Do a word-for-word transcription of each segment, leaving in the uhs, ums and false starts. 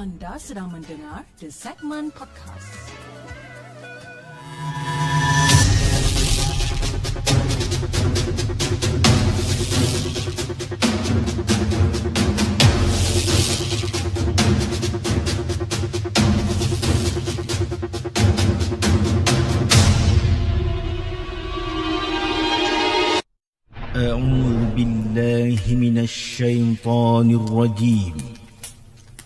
Anda sedang mendengar The Segment Podcast. A'udzu billahi minasy syaithanir rajim.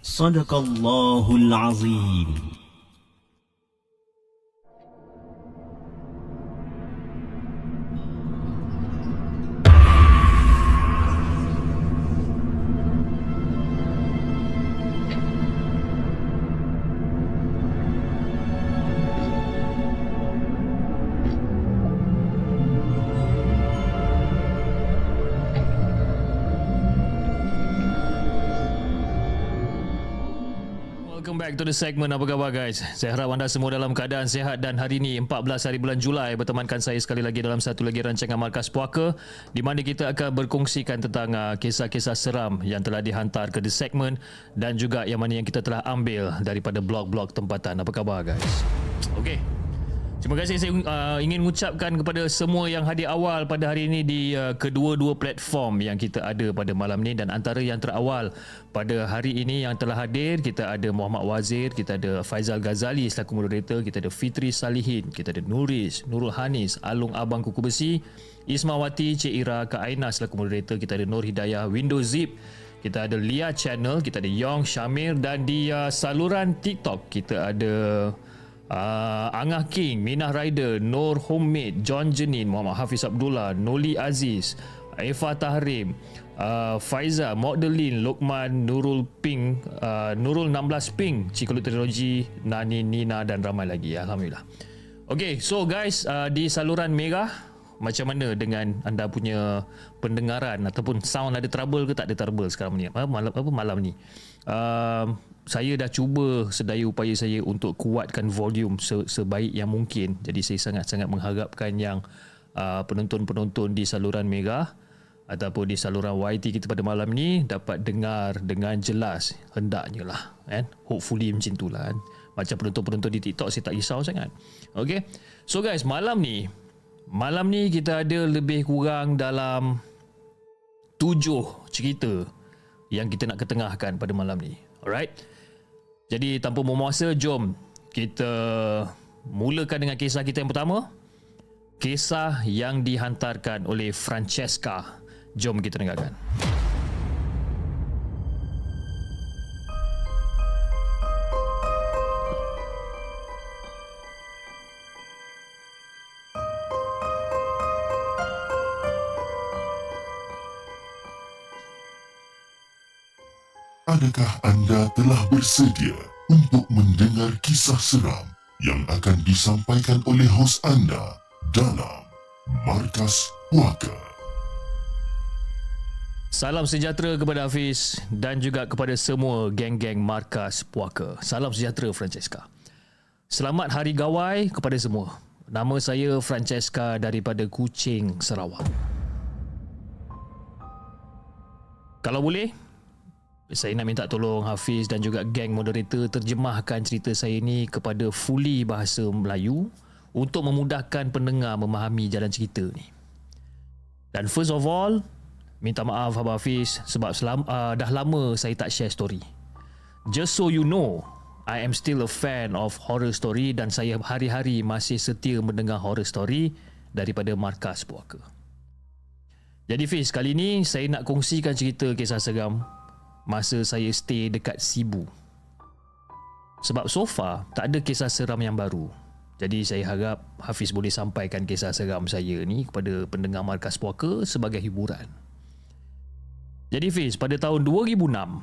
Sadaqallahul Azim. Back to the segment. Apa khabar guys? Saya harap anda semua dalam keadaan sihat dan hari ini empat belas hari bulan Julai bertemankan saya sekali lagi dalam satu lagi rancangan Markas Puaka di mana kita akan berkongsikan tentang uh, kisah-kisah seram yang telah dihantar ke the segment dan juga yang mana yang kita telah ambil daripada blog-blog tempatan. Apa khabar guys? Okey. Terima kasih. Saya uh, ingin mengucapkan kepada semua yang hadir awal pada hari ini di uh, kedua-dua platform yang kita ada pada malam ini, dan antara yang terawal pada hari ini yang telah hadir, kita ada Muhammad Wazir, kita ada Faizal Ghazali selaku moderator, kita ada Fitri Salihin, kita ada Nuris, Nurul Hanis, Alung Abang Kuku Besi, Ismawati, Cik Ira, Kak Aina selaku moderator, kita ada Nur Hidayah, Windows Zip, kita ada Lia Channel, kita ada Yong Syamir, dan di uh, saluran TikTok kita ada Uh, Angah King, Minah Rider, Nur Homemade, John Jenin, Muhammad Hafiz Abdullah, Noli Aziz, Aifah Tahrim, uh, Faiza, Modelin, Lokman, Nurul Ping, uh, Nurul enam belas Ping, Cikgu Teknologi, Nani, Nina dan ramai lagi. Alhamdulillah. Okay, so guys, uh, di saluran Merah, macam mana dengan anda punya pendengaran ataupun sound, ada trouble ke tak ada trouble sekarang ni? Ha, malam apa malam ni? Uh, saya dah cuba sedaya upaya saya untuk kuatkan volume sebaik yang mungkin. Jadi saya sangat-sangat mengharapkan yang uh, penonton-penonton di saluran Mega ataupun di saluran Y T kita pada malam ni dapat dengar dengan jelas. Hendaknya lah. Kan? Hopefully macam tu lah. Kan? Macam penonton-penonton di TikTok saya tak risau sangat. Okay. So guys, malam ni Malam ni kita ada lebih kurang dalam tujuh cerita yang kita nak ketengahkan pada malam ni. Alright. Jadi tanpa memuasa, jom kita mulakan dengan kisah kita yang pertama. Kisah yang dihantarkan oleh Francesca. Jom kita dengarkan. Adakah anda telah bersedia untuk mendengar kisah seram yang akan disampaikan oleh hos anda dalam Markas Puaka? Salam sejahtera kepada Hafiz dan juga kepada semua geng-geng Markas Puaka. Salam sejahtera Francesca. Selamat Hari Gawai kepada semua. Nama saya Francesca daripada Kuching, Sarawak. Kalau boleh, saya nak minta tolong Hafiz dan juga geng moderator terjemahkan cerita saya ini kepada fully bahasa Melayu untuk memudahkan pendengar memahami jalan cerita ni. Dan first of all, minta maaf Abang Hafiz sebab selam, uh, dah lama saya tak share story. Just so you know, I am still a fan of horror story dan saya hari-hari masih setia mendengar horror story daripada Markas Puaka. Jadi Fiz, kali ni saya nak kongsikan cerita kisah seram masa saya stay dekat Sibu. Sebab so far tak ada kisah seram yang baru. Jadi saya harap Hafiz boleh sampaikan kisah seram saya ni kepada pendengar Markas Puaka sebagai hiburan. Jadi Fiz, pada tahun dua ribu enam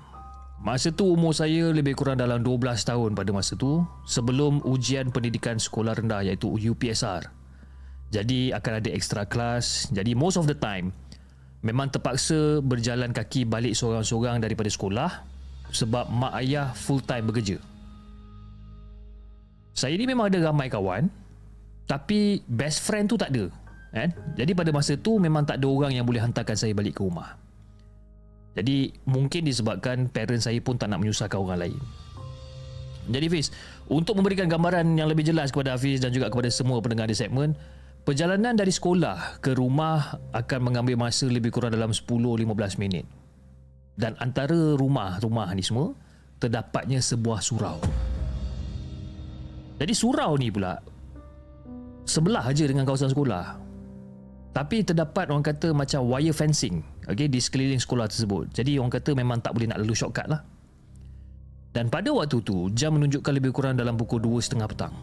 Masa tu umur saya lebih kurang dalam dua belas tahun pada masa tu, sebelum ujian pendidikan sekolah rendah iaitu U P S R. Jadi akan ada extra class, jadi most of the time memang terpaksa berjalan kaki balik seorang-seorang daripada sekolah sebab mak ayah full time bekerja. Saya ni memang ada ramai kawan, tapi best friend tu tak ada. Eh? Jadi pada masa tu memang tak ada orang yang boleh hantarkan saya balik ke rumah. Jadi mungkin disebabkan parents saya pun tak nak menyusahkan orang lain. Jadi Hafiz, untuk memberikan gambaran yang lebih jelas kepada Hafiz dan juga kepada semua pendengar di segmen, perjalanan dari sekolah ke rumah akan mengambil masa lebih kurang dalam sepuluh hingga lima belas minit. Dan antara rumah-rumah ni semua, terdapatnya sebuah surau. Jadi surau ni pula sebelah aja dengan kawasan sekolah. Tapi terdapat orang kata macam wire fencing, okay, di sekeliling sekolah tersebut. Jadi orang kata memang tak boleh nak lalu shortcut lah. Dan pada waktu tu, jam menunjukkan lebih kurang dalam pukul dua tiga puluh petang.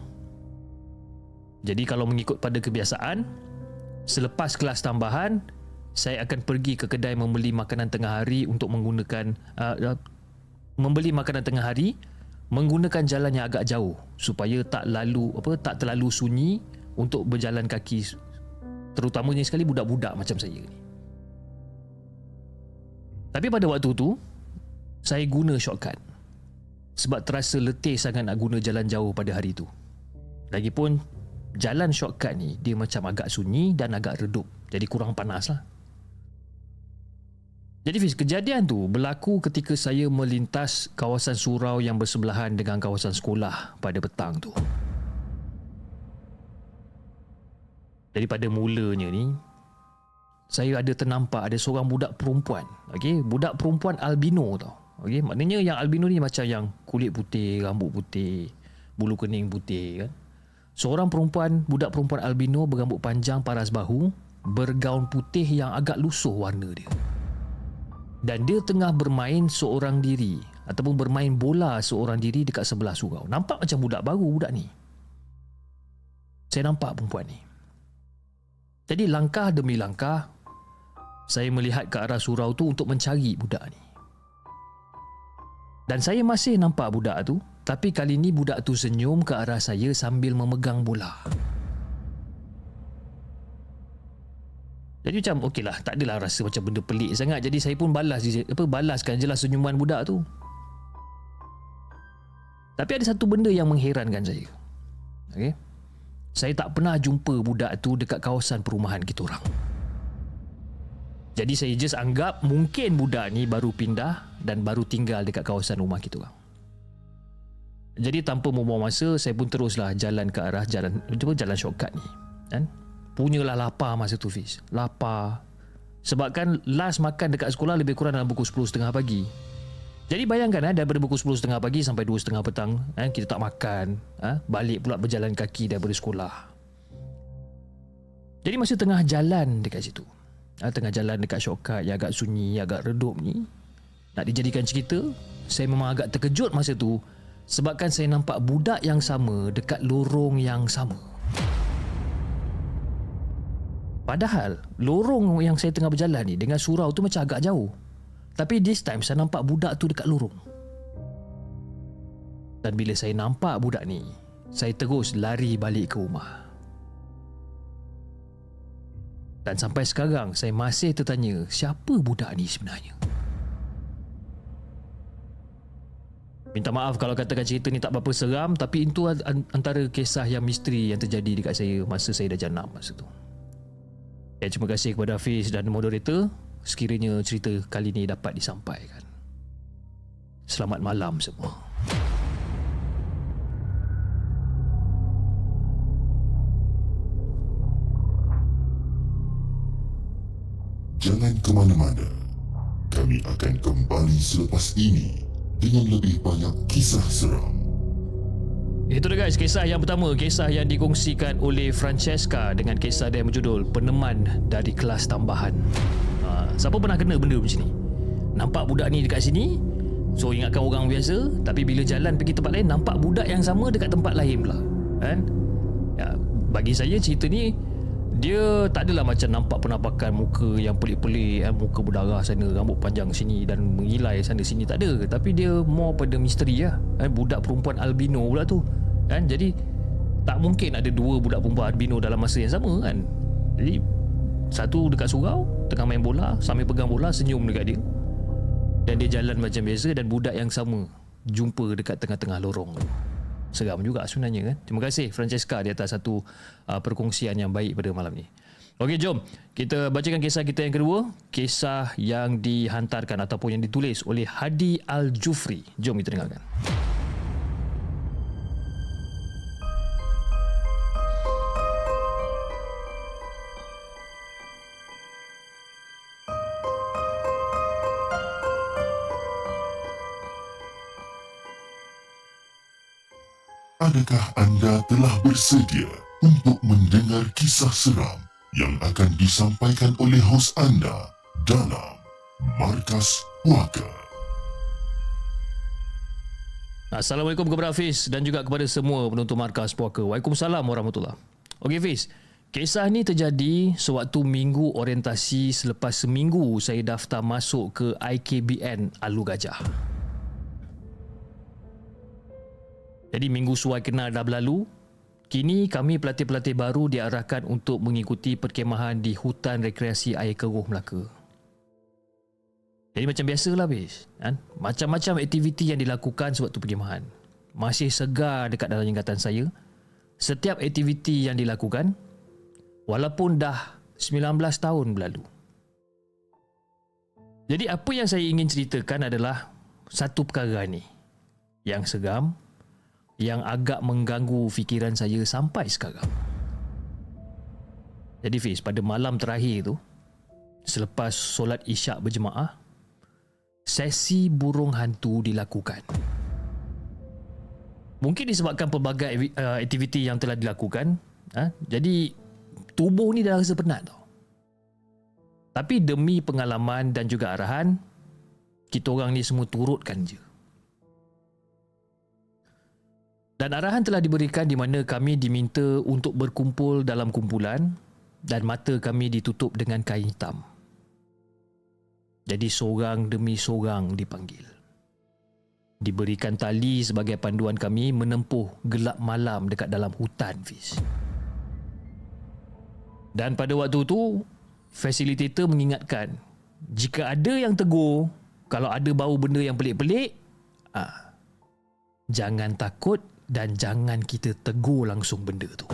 Jadi kalau mengikut pada kebiasaan, selepas kelas tambahan, saya akan pergi ke kedai membeli makanan tengah hari untuk menggunakan uh, uh, membeli makanan tengah hari menggunakan jalan yang agak jauh supaya tak lalu apa tak terlalu sunyi untuk berjalan kaki. Terutamanya sekali budak-budak macam saya ni. Tapi pada waktu tu, saya guna shortcut. Sebab terasa letih sangat nak guna jalan jauh pada hari tu. Lagipun, jalan shortcut ni, dia macam agak sunyi dan agak redup. Jadi kurang panas lah. Jadi Fiz, kejadian tu berlaku ketika saya melintas kawasan surau yang bersebelahan dengan kawasan sekolah pada petang tu. Daripada mulanya ni, saya ada ternampak ada seorang budak perempuan. Okay? Budak perempuan albino tau. Okay? Maknanya yang albino ni macam yang kulit putih, rambut putih, bulu kening putih kan. Seorang perempuan, budak perempuan albino berambut panjang paras bahu, bergaun putih yang agak lusuh warna dia. Dan dia tengah bermain seorang diri ataupun bermain bola seorang diri dekat sebelah surau. Nampak macam budak baru budak ni. Saya nampak perempuan ni. Jadi langkah demi langkah, saya melihat ke arah surau tu untuk mencari budak ni. Dan saya masih nampak budak tu, tapi kali ni budak tu senyum ke arah saya sambil memegang bola. Jadi macam okey lah, tak adalah rasa macam benda pelik sangat. Jadi saya pun balas apa, balaskan je lah senyuman budak tu. Tapi ada satu benda yang mengherankan saya. Okey. Saya tak pernah jumpa budak tu dekat kawasan perumahan kita orang. Jadi saya just anggap mungkin budak ni baru pindah dan baru tinggal dekat kawasan rumah kita orang. Jadi tanpa membuang masa, saya pun teruslah jalan ke arah jalan jalan shortcut ni. Kan? Punyalah lapar masa tu Fiz. Lapar. Sebab kan last makan dekat sekolah lebih kurang dalam pukul sepuluh tiga puluh pagi. Jadi bayangkan eh, daripada pukul sepuluh tiga puluh pagi sampai dua tiga puluh petang eh, kita tak makan eh, balik pula berjalan kaki daripada sekolah. Jadi masa tengah jalan dekat situ eh, tengah jalan dekat shortcut yang agak sunyi, yang agak redup ni, nak dijadikan cerita, saya memang agak terkejut masa tu. Sebabkan saya nampak budak yang sama dekat lorong yang sama. Padahal lorong yang saya tengah berjalan ni dengan surau tu macam agak jauh. Tapi this time saya nampak budak tu dekat lorong. Dan bila saya nampak budak ni, saya terus lari balik ke rumah. Dan sampai sekarang saya masih tertanya siapa budak ni sebenarnya. Minta maaf kalau katakan cerita ni tak berapa seram, tapi itu antara kisah yang misteri yang terjadi dekat saya masa saya dah jenam masa tu. Dan terima kasih kepada Hafiz dan moderator sekiranya cerita kali ni dapat disampaikan. Selamat malam semua. Jangan ke mana-mana. Kami akan kembali selepas ini dengan lebih banyak kisah seram. Itu dia guys, kisah yang pertama, kisah yang dikongsikan oleh Francesca dengan kisah dia yang berjudul Peneman dari Kelas Tambahan. Ha, siapa pernah kena benda macam ni? Nampak budak ni dekat sini, so ingatkan orang biasa, tapi bila jalan pergi tempat lain nampak budak yang sama dekat tempat lain pula. Kan? Ya, bagi saya cerita ni Dia tak adalah macam nampak penampakan muka yang pelik-pelik, muka berdarah sana, rambut panjang sini dan mengilai sana sini, tak ada. Tapi dia more pada misteri lah. Budak perempuan albino pula tu kan? Jadi tak mungkin ada dua budak perempuan albino dalam masa yang sama kan. Jadi satu dekat surau tengah main bola, sambil pegang bola senyum dekat dia, dan dia jalan macam biasa, dan budak yang sama jumpa dekat tengah-tengah lorong tu. Seram juga sebenarnya kan. Terima kasih Francesca di atas satu uh, perkongsian yang baik pada malam ni. Okey, jom kita bacakan kisah kita yang kedua. Kisah yang dihantarkan ataupun yang ditulis oleh Hadi Al-Jufri. Jom kita dengarkan. Adakah anda telah bersedia untuk mendengar kisah seram yang akan disampaikan oleh hos anda dalam Markas Puaka? Assalamualaikum kepada Hafiz dan juga kepada semua penonton Markas Puaka. Waalaikumsalam warahmatullahi wabarakatuh. Okey Hafiz, kisah ni terjadi sewaktu minggu orientasi selepas seminggu saya daftar masuk ke I K B N Alugajah. Jadi minggu suai kenal dah berlalu, kini kami pelatih-pelatih baru diarahkan untuk mengikuti perkemahan di hutan rekreasi Ayer Keroh, Melaka. Jadi macam biasalah bis, kan? Macam-macam aktiviti yang dilakukan sewaktu perkemahan. Masih segar dekat dalam ingatan saya, setiap aktiviti yang dilakukan walaupun dah sembilan belas tahun berlalu. Jadi apa yang saya ingin ceritakan adalah satu perkara ni yang seram, yang agak mengganggu fikiran saya sampai sekarang. Jadi Fiz, pada malam terakhir tu, selepas solat isyak berjemaah, sesi burung hantu dilakukan. Mungkin disebabkan pelbagai aktiviti yang telah dilakukan, ha? Jadi tubuh ni dah rasa penat tau. Tapi demi pengalaman dan juga arahan, kita orang ni semua turutkan je. Dan arahan telah diberikan di mana kami diminta untuk berkumpul dalam kumpulan dan mata kami ditutup dengan kain hitam. Jadi seorang demi seorang dipanggil. Diberikan tali sebagai panduan kami menempuh gelap malam dekat dalam hutan, Fiz. Dan pada waktu itu, fasilitator mengingatkan, jika ada yang tegur, kalau ada bau benda yang pelik-pelik, ah, jangan takut dan jangan kita tegur langsung benda tu.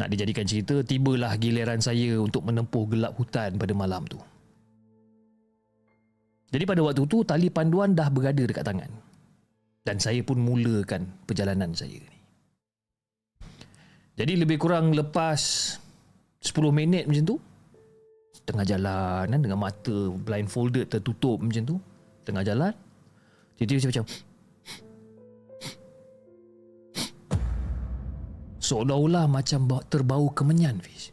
Nak dijadikan cerita, tibalah giliran saya untuk menempuh gelap hutan pada malam tu. Jadi pada waktu tu, tali panduan dah berada dekat tangan. Dan saya pun mulakan perjalanan saya ni. Jadi lebih kurang lepas sepuluh minit macam tu, tengah jalan dengan mata blindfolded tertutup macam tu, tengah jalan, tiba-tiba macam seolah-olah macam terbau kemenyan, Fiz.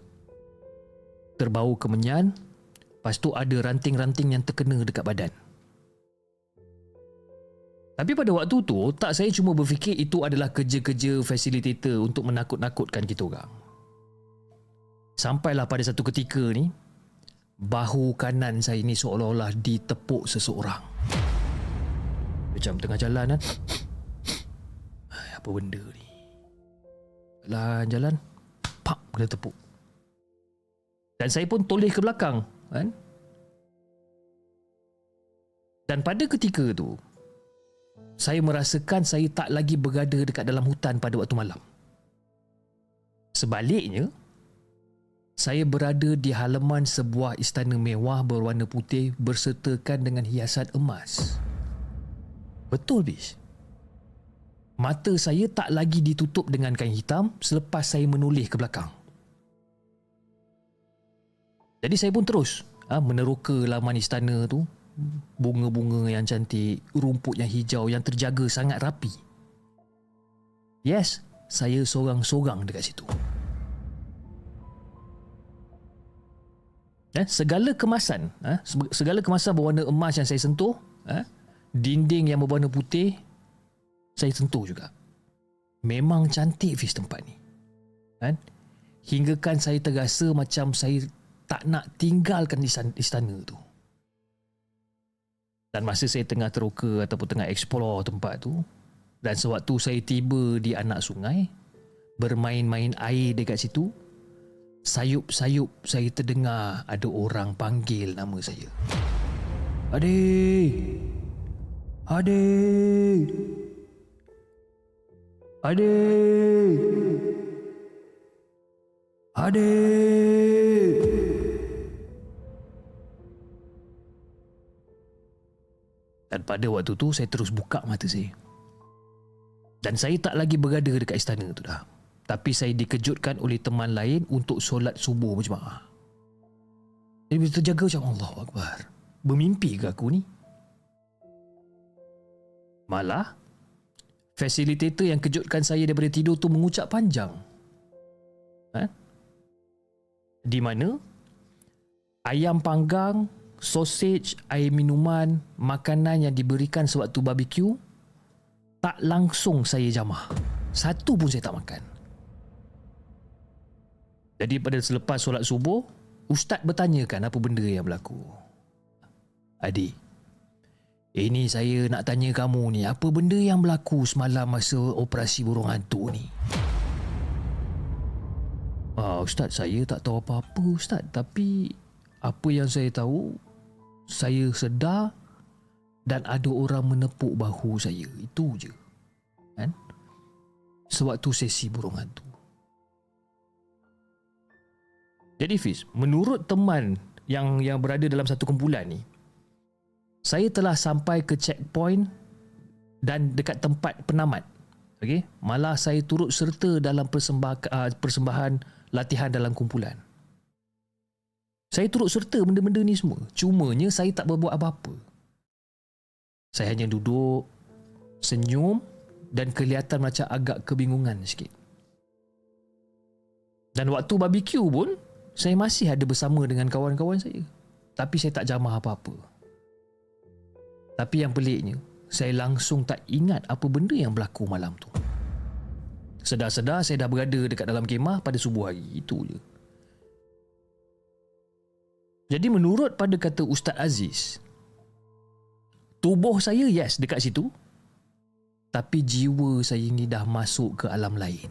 Terbau kemenyan, lepas tu ada ranting-ranting yang terkena dekat badan. Tapi pada waktu tu, otak saya cuma berfikir itu adalah kerja-kerja fasilitator untuk menakut-nakutkan kita orang. Sampailah pada satu ketika ni, bahu kanan saya ni seolah-olah ditepuk seseorang. Macam tengah jalan kan, apa benda ni? Jalan-jalan, pak, kena tepuk. Dan saya pun toleh ke belakang kan. Dan pada ketika tu, saya merasakan saya tak lagi berada dekat dalam hutan pada waktu malam. Sebaliknya, saya berada di halaman sebuah istana mewah berwarna putih bersertakan dengan hiasan emas. Betul bis. Mata saya tak lagi ditutup dengan kain hitam selepas saya menoleh ke belakang. Jadi saya pun terus ha, meneroka laman istana tu. Bunga-bunga yang cantik, rumput yang hijau yang terjaga sangat rapi. Yes, saya sorang-sorang dekat situ. Eh, segala kemasan, ha, segala kemasan berwarna emas yang saya sentuh, ha, dinding yang berwarna putih, saya sentuh juga. Memang cantik Fiz tempat ni kan? hinggakan saya terasa macam saya tak nak tinggalkan istana tu. Dan masa saya tengah teroka ataupun tengah explore tempat tu, dan sewaktu saya tiba di anak sungai, bermain-main air dekat situ, sayup-sayup saya terdengar ada orang panggil nama saya. Adik! Adik! Adik! Adik! Dan pada waktu tu saya terus buka mata saya. Dan saya tak lagi berada dekat istana tu dah. Tapi saya dikejutkan oleh teman lain untuk solat subuh berjemaah. Jadi bila terjaga macam Allahu Akbar, bermimpi ke aku ni? Malah fasilitator yang kejutkan saya daripada tidur tu mengucap panjang. Ha? Di mana ayam panggang, sausage, air minuman, makanan yang diberikan sewaktu barbecue tak langsung saya jamah. Satu pun saya tak makan. Jadi pada selepas solat subuh, ustaz bertanyakan apa benda yang berlaku. Adik, ini saya nak tanya kamu ni, apa benda yang berlaku semalam masa operasi burung hantu ni? Ah, ustaz, saya tak tahu apa-apa ustaz, tapi apa yang saya tahu, saya sedar dan ada orang menepuk bahu saya. Itu je. Kan? Sewaktu sesi burung hantu. Jadi Fiz, menurut teman yang yang berada dalam satu kumpulan ni, saya telah sampai ke checkpoint dan dekat tempat penamat. Okey, malah saya turut serta dalam persembah, persembahan latihan dalam kumpulan. Saya turut serta benda-benda ni semua. Cumanya saya tak berbuat apa-apa. Saya hanya duduk, senyum dan kelihatan macam agak kebingungan sikit. Dan waktu barbecue pun saya masih ada bersama dengan kawan-kawan saya. Tapi saya tak jamah apa-apa. Tapi yang peliknya, saya langsung tak ingat apa benda yang berlaku malam tu. Sedar-sedar saya dah berada dekat dalam kemah pada subuh hari. Itu je. Jadi menurut pada kata Ustaz Aziz, tubuh saya yes dekat situ, tapi jiwa saya ni dah masuk ke alam lain.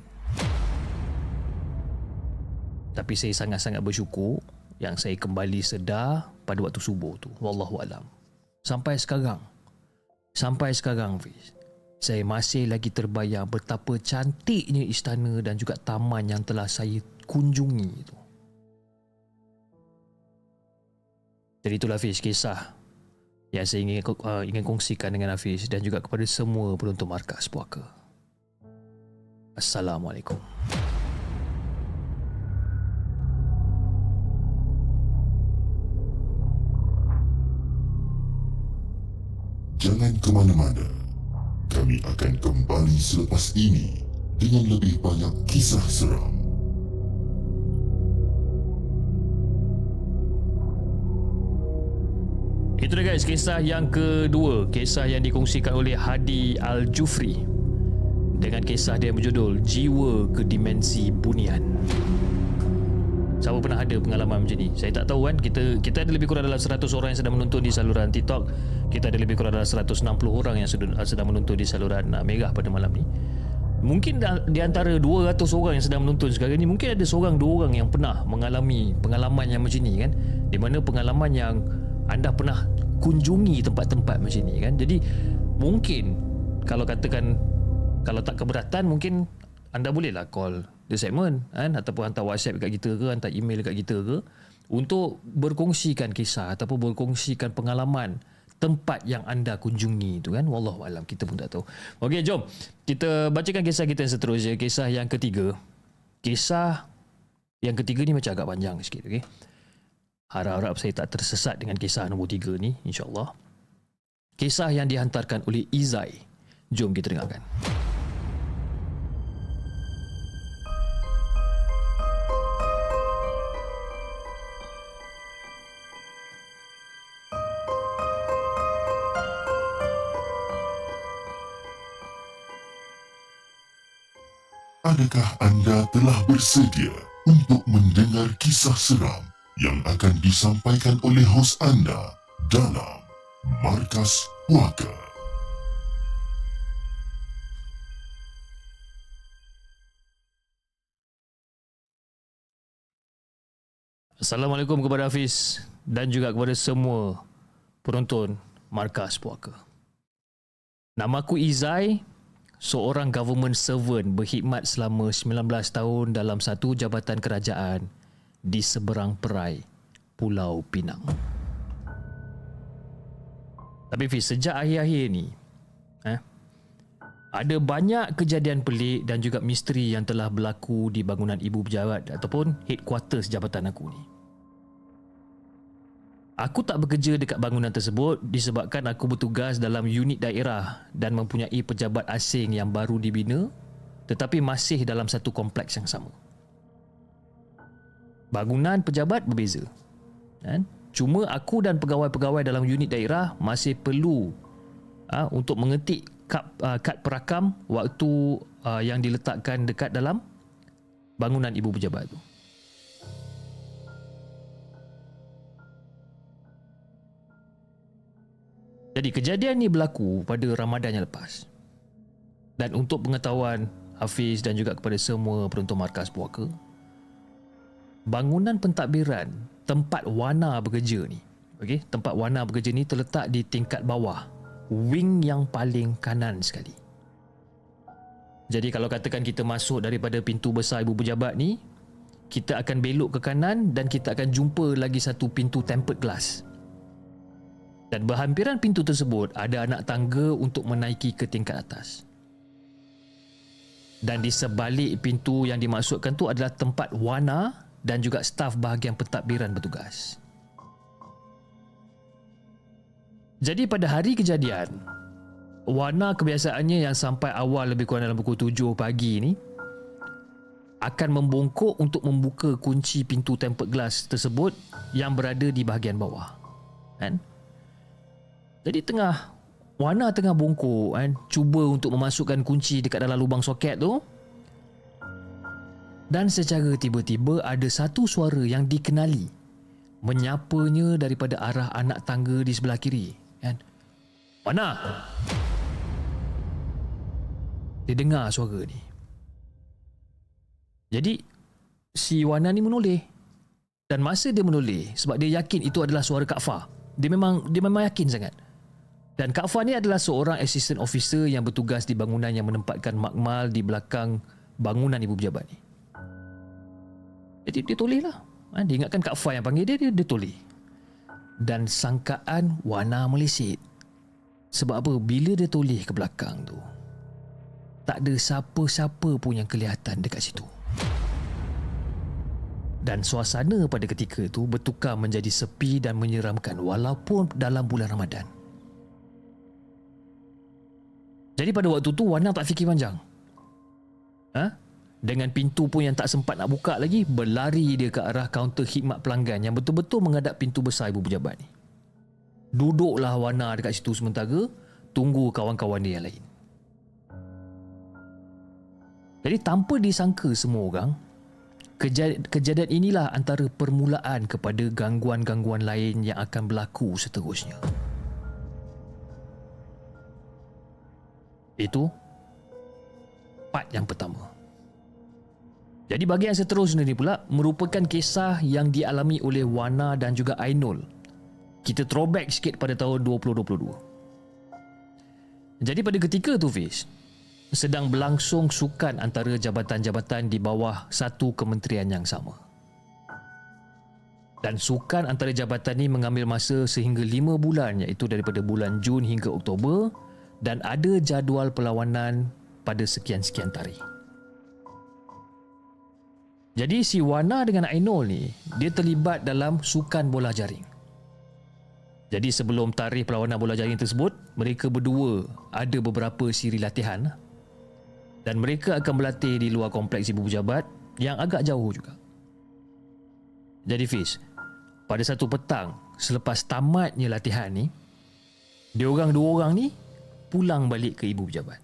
Tapi saya sangat-sangat bersyukur yang saya kembali sedar pada waktu subuh tu. Wallahualam. Sampai sekarang, sampai sekarang Fiz, saya masih lagi terbayang betapa cantiknya istana dan juga taman yang telah saya kunjungi tu. Jadi itulah Fiz, kisah yang saya ingin, uh, ingin kongsikan dengan Hafiz dan juga kepada semua penonton Markas Puaka. Assalamualaikum. Jangan ke mana-mana. Kami akan kembali selepas ini dengan lebih banyak kisah seram. Itu dia guys, kisah yang kedua. Kisah yang dikongsikan oleh Hadi Al-Jufri dengan kisah dia yang berjudul Jiwa ke Dimensi Bunian. Siapa pernah ada pengalaman macam ni? Saya tak tahu kan. Kita kita ada lebih kurang dalam seratus orang yang sedang menonton di saluran TikTok. Kita ada lebih kurang dalam seratus enam puluh orang yang sedang menonton di saluran Merah pada malam ni. Mungkin di antara dua ratus orang yang sedang menonton sekarang ni, mungkin ada seorang dua orang yang pernah mengalami pengalaman yang macam ni kan. Di mana pengalaman yang anda pernah kunjungi tempat-tempat macam ni kan. Jadi mungkin kalau katakan, kalau tak keberatan, mungkin anda bolehlah call The Segment kan, ataupun hantar WhatsApp dekat kita ke, hantar email dekat kita ke, untuk berkongsikan kisah ataupun berkongsikan pengalaman tempat yang anda kunjungi tu kan. Wallahualam, kita pun tak tahu. Okey, jom kita bacakan kisah kita yang seterusnya, kisah yang ketiga. Kisah yang ketiga ni macam agak panjang sikit, okey. Harap-harap saya tak tersesat dengan kisah nombor tiga ni, insya-Allah. Kisah yang dihantarkan oleh Izai. Jom kita dengarkan. Adakah anda telah bersedia untuk mendengar kisah seram yang akan disampaikan oleh hos anda dalam Markas Puaka. Assalamualaikum kepada Hafiz dan juga kepada semua penonton Markas Puaka. Nama aku Izai, seorang government servant berkhidmat selama sembilan belas tahun dalam satu jabatan kerajaan di Seberang Perai, Pulau Pinang. Tapi Fiz, sejak akhir-akhir ni, eh, ada banyak kejadian pelik dan juga misteri yang telah berlaku di bangunan ibu pejabat ataupun headquarters jabatan aku ni. Aku tak bekerja dekat bangunan tersebut disebabkan aku bertugas dalam unit daerah dan mempunyai pejabat asing yang baru dibina tetapi masih dalam satu kompleks yang sama. Bangunan pejabat berbeza. Kan? Cuma aku dan pegawai-pegawai dalam unit daerah masih perlu ha, untuk mengetik kad, uh, kad perakam waktu uh, yang diletakkan dekat dalam bangunan ibu pejabat tu. Jadi kejadian ini berlaku pada Ramadan yang lepas. Dan untuk pengetahuan Hafiz dan juga kepada semua penonton Markas Puaka, bangunan pentadbiran tempat Wana bekerja ni, okey, tempat Wana bekerja ni terletak di tingkat bawah, wing yang paling kanan sekali. Jadi kalau katakan kita masuk daripada pintu besar ibu pejabat ni, kita akan belok ke kanan dan kita akan jumpa lagi satu pintu tempered glass. Dan berhampiran pintu tersebut ada anak tangga untuk menaiki ke tingkat atas. Dan di sebalik pintu yang dimaksudkan tu adalah tempat Wana dan juga staf bahagian pentadbiran bertugas. Jadi pada hari kejadian, Wana kebiasaannya yang sampai awal lebih kurang dalam pukul tujuh pagi ni akan membongkok untuk membuka kunci pintu tempered glass tersebut yang berada di bahagian bawah. Kan? Jadi tengah Wana tengah bongkok kan, cuba untuk memasukkan kunci dekat dalam lubang soket tu, dan secara tiba-tiba ada satu suara yang dikenali menyapanya daripada arah anak tangga di sebelah kiri kan. Wana! Dia dengar suara ni. Jadi si Wana ni menoleh, dan masa dia menoleh sebab dia yakin itu adalah suara Kak Fah. Dia memang dia memang yakin sangat. Dan Kak Fah ni adalah seorang assistant officer yang bertugas di bangunan yang menempatkan makmal di belakang bangunan ibu pejabat ni. Jadi dia toleh lah. Ha, dia ingatkan Kak Fah yang panggil dia, dia, dia toleh. Dan sangkaan Wana meleset. Sebab apa? Bila dia toleh ke belakang tu, tak ada siapa-siapa pun yang kelihatan dekat situ. Dan suasana pada ketika itu bertukar menjadi sepi dan menyeramkan walaupun dalam bulan Ramadan. Jadi pada waktu tu Wana tak fikir panjang. Ha? Dengan pintu pun yang tak sempat nak buka lagi, berlari dia ke arah kaunter khidmat pelanggan yang betul-betul menghadap pintu besar ibu pejabat ni. Duduklah Wana dekat situ sementara, tunggu kawan-kawan dia yang lain. Jadi tanpa disangka semua orang, kejadian, kejadian inilah antara permulaan kepada gangguan-gangguan lain yang akan berlaku seterusnya. Itu part yang pertama. Jadi bahagian seterusnya ni pula merupakan kisah yang dialami oleh Wana dan juga Ainul. Kita throwback sikit pada tahun dua ribu dua puluh dua. Jadi pada ketika tu Fiz, sedang berlangsung sukan antara jabatan-jabatan di bawah satu kementerian yang sama. Dan sukan antara jabatan ni mengambil masa sehingga lima bulan, iaitu daripada bulan Jun hingga Oktober. Dan ada jadual perlawanan pada sekian-sekian tarikh. Jadi si Wana dengan Ainul ni, dia terlibat dalam sukan bola jaring. Jadi sebelum tarikh perlawanan bola jaring tersebut, mereka berdua ada beberapa siri latihan. Dan mereka akan berlatih di luar kompleks ibu pejabat yang agak jauh juga. Jadi Fiz, pada satu petang selepas tamatnya latihan ni, diorang dua orang ni pulang balik ke ibu pejabat.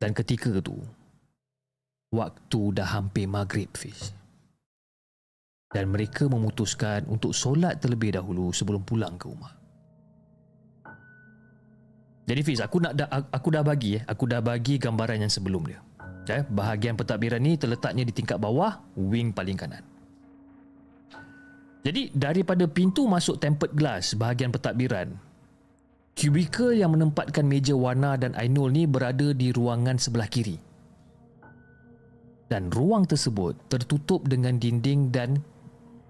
Dan ketika tu, Waktu dah hampir maghrib, Fiz. Dan mereka memutuskan untuk solat terlebih dahulu sebelum pulang ke rumah. Jadi Fiz, aku nak dah, aku dah bagi eh, aku dah bagi gambaran yang sebelum dia. Eh, bahagian pentadbiran ni terletaknya di tingkat bawah, wing paling kanan. Jadi daripada pintu masuk tempered glass bahagian pentadbiran, kubikel yang menempatkan meja warna dan Ainul ni berada di ruangan sebelah kiri. Dan ruang tersebut tertutup dengan dinding dan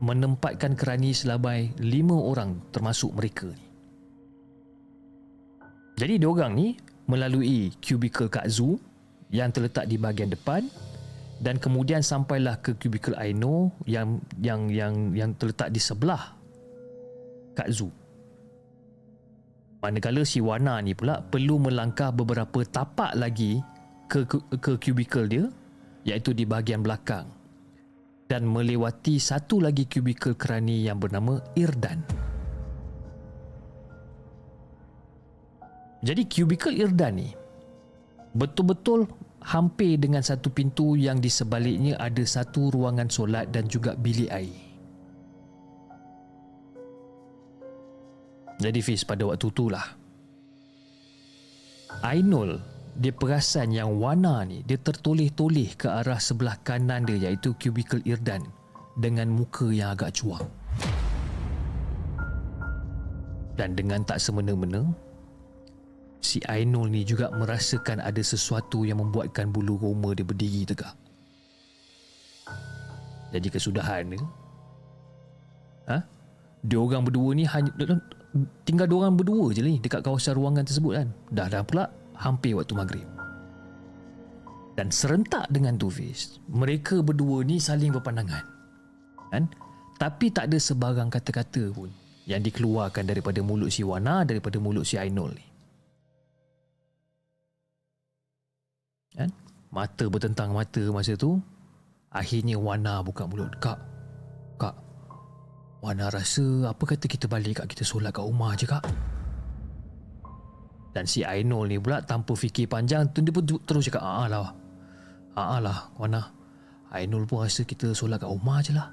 menempatkan kerani selabai lima orang termasuk mereka ni. Jadi diorang ni melalui kubikel Kak Zu yang terletak di bahagian depan dan kemudian sampailah ke kubikel Aino yang yang yang yang terletak di sebelah Kak Zu. Manakala si Wana ni pula perlu melangkah beberapa tapak lagi ke ke, ke kubikel dia, iaitu di bahagian belakang, dan melewati satu lagi kubikel kerani yang bernama Irdan. Jadi kubikel Irdan ni betul-betul hampir dengan satu pintu yang di sebaliknya ada satu ruangan solat dan juga bilik air. Jadi Fiz, pada waktu itulah Ainul dia perasan yang Wana ni dia tertoleh-toleh ke arah sebelah kanan dia, iaitu kubikel Irdan, dengan muka yang agak cuam. Dan dengan tak semena-mena, si Ainul ni juga merasakan ada sesuatu yang membuatkan bulu roma dia berdiri tegak. Jadi kesudahan dia, ha? Diorang berdua ni hanya, tinggal diorang berdua je ni dekat kawasan ruangan tersebut kan. Dah dah pula hampir waktu maghrib. Dan serentak dengan tu, Fiz, mereka berdua ni saling berpandangan, kan? Tapi tak ada sebarang kata-kata pun yang dikeluarkan daripada mulut si Wana, daripada mulut si Ainul ni. Kan? Mata bertentang mata masa tu. Akhirnya Wana buka mulut. Kak, Kak, Wana rasa apa kata kita balik, Kak? Kita solat kat rumah je, Kak. Dan si Ainul ni pula tanpa fikir panjang, dia pun terus cakap, Haa lah Haa lah Wana, Ainul pun rasa kita solat kat rumah je lah.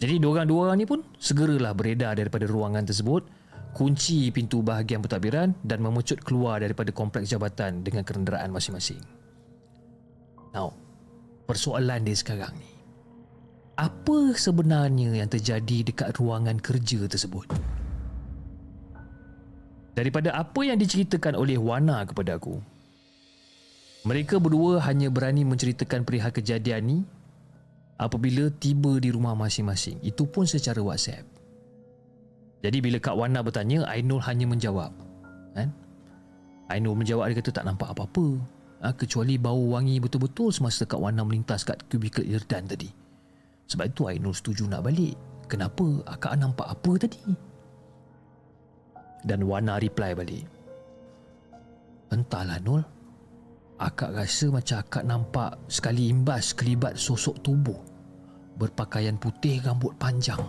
Jadi diorang-diorang ni pun segeralah beredar daripada ruangan tersebut, kunci pintu bahagian pentadbiran dan memecut keluar daripada kompleks jabatan dengan kenderaan masing-masing. Now, persoalan dia sekarang ni, apa sebenarnya yang terjadi dekat ruangan kerja tersebut? Daripada apa yang diceritakan oleh Wana kepada aku, mereka berdua hanya berani menceritakan perihal kejadian ni apabila tiba di rumah masing-masing, itu pun secara WhatsApp. Jadi bila Kak Wana bertanya, Ainul hanya menjawab. Kan? Ainul menjawab, dia kata tak nampak apa-apa. Ha, kecuali bau wangi betul-betul semasa Kak Wana melintas kat kubikel Irdan tadi. Sebab itu Ainul setuju nak balik. Kenapa? Kak nampak apa tadi? Dan Wana reply balik. Entahlah Nul. Akak rasa macam akak nampak sekali imbas kelibat sosok tubuh. Berpakaian putih, rambut panjang.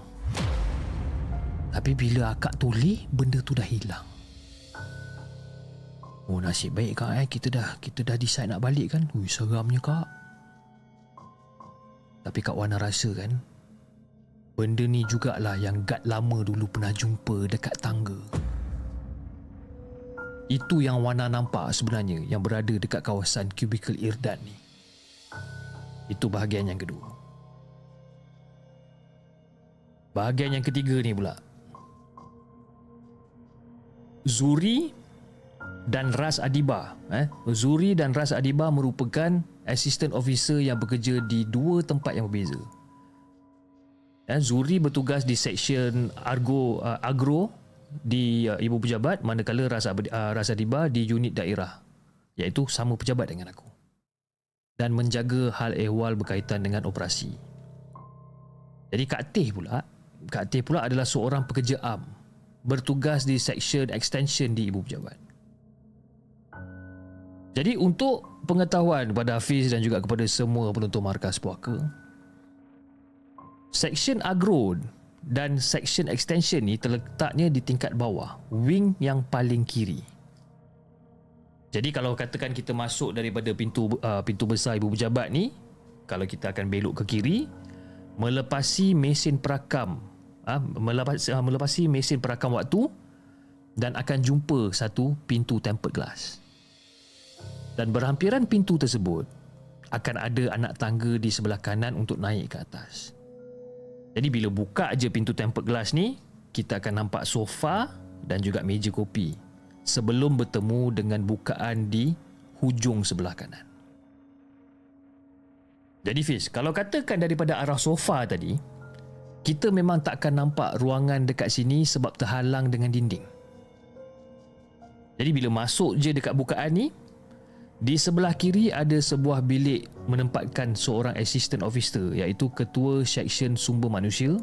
Tapi bila akak toleh, benda tu dah hilang. Oh, nasib baik Kak eh. Kita dah kita dah decide nak balik kan. Ui, seramnya Kak. Tapi Kak Wana rasa kan, benda ni jugalah yang gad lama dulu pernah jumpa dekat tangga. Itu yang Wana nampak sebenarnya yang berada dekat kawasan kubikel Irdan ni. Itu bahagian yang kedua. Bahagian yang ketiga ni pula, Zuri dan Ras Adiba. Eh? Zuri dan Ras Adiba merupakan assistant officer yang bekerja di dua tempat yang berbeza. Eh, Zuri bertugas di seksyen Argo uh, Agro di uh, Ibu Pejabat, manakala Ras, uh, Ras Adiba di unit daerah, iaitu sama pejabat dengan aku, dan menjaga hal ehwal berkaitan dengan operasi. Jadi Kak Teh pula, Kak Teh pula adalah seorang pekerja am bertugas di seksyen extension di Ibu Pejabat. Jadi untuk pengetahuan kepada Hafiz dan juga kepada semua penonton Markas Puaka, seksyen agro dan seksyen extension ni terletaknya di tingkat bawah, wing yang paling kiri. Jadi kalau katakan kita masuk daripada pintu uh, pintu besar Ibu Pejabat ni, kalau kita akan belok ke kiri, melepasi mesin perakam, ah, melepasi, ah, melepasi mesin perakam waktu, dan akan jumpa satu pintu tempered glass. Dan berhampiran pintu tersebut akan ada anak tangga di sebelah kanan untuk naik ke atas. Jadi bila buka je pintu tempered glass ni, kita akan nampak sofa dan juga meja kopi, sebelum bertemu dengan bukaan di hujung sebelah kanan. Jadi Fiz, kalau katakan daripada arah sofa tadi, kita memang takkan nampak ruangan dekat sini sebab terhalang dengan dinding. Jadi bila masuk je dekat bukaan ni, di sebelah kiri ada sebuah bilik menempatkan seorang assistant officer, iaitu ketua seksyen sumber manusia.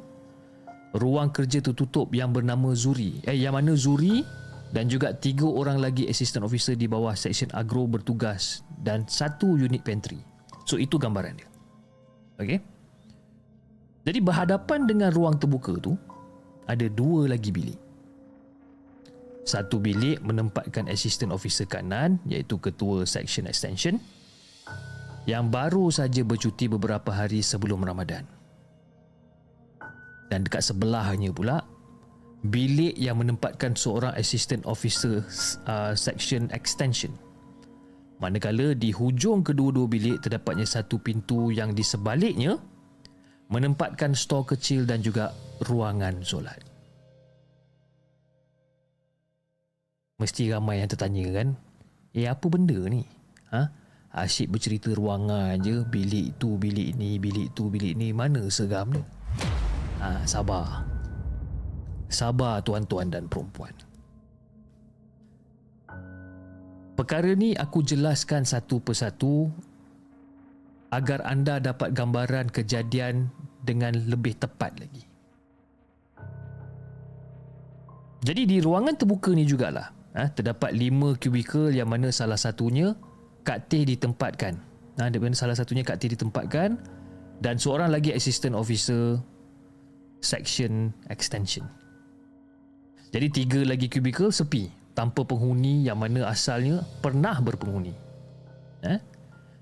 Ruang kerja tertutup yang bernama Zuri, eh, yang mana Zuri dan juga tiga orang lagi assistant officer di bawah seksyen agro bertugas dan satu unit pantry. So itu gambaran dia. Okey. Jadi berhadapan dengan ruang terbuka tu ada dua lagi bilik. Satu bilik menempatkan assistant officer kanan, iaitu ketua seksyen extension yang baru saja bercuti beberapa hari sebelum Ramadan. Dan dekat sebelahnya pula bilik yang menempatkan seorang assistant officer uh, section extension. Manakala di hujung kedua-dua bilik terdapatnya satu pintu yang di sebaliknya menempatkan stor kecil dan juga ruangan solat. Mesti ramai yang tertanya kan, eh apa benda ni? Ha? Asyik bercerita ruangan je, bilik tu, bilik ni, bilik tu, bilik ni, mana seram ni? Ha, sabar. Sabar tuan-tuan dan perempuan. Perkara ni aku jelaskan satu persatu agar anda dapat gambaran kejadian dengan lebih tepat lagi. Jadi di ruangan terbuka ni jugalah, ha, terdapat lima kubikel yang mana salah satunya katil ditempatkan. Ha, salah satunya katil ditempatkan dan seorang lagi assistant officer section extension. Jadi tiga lagi kubikel sepi, tanpa penghuni yang mana asalnya pernah berpenghuni. Eh?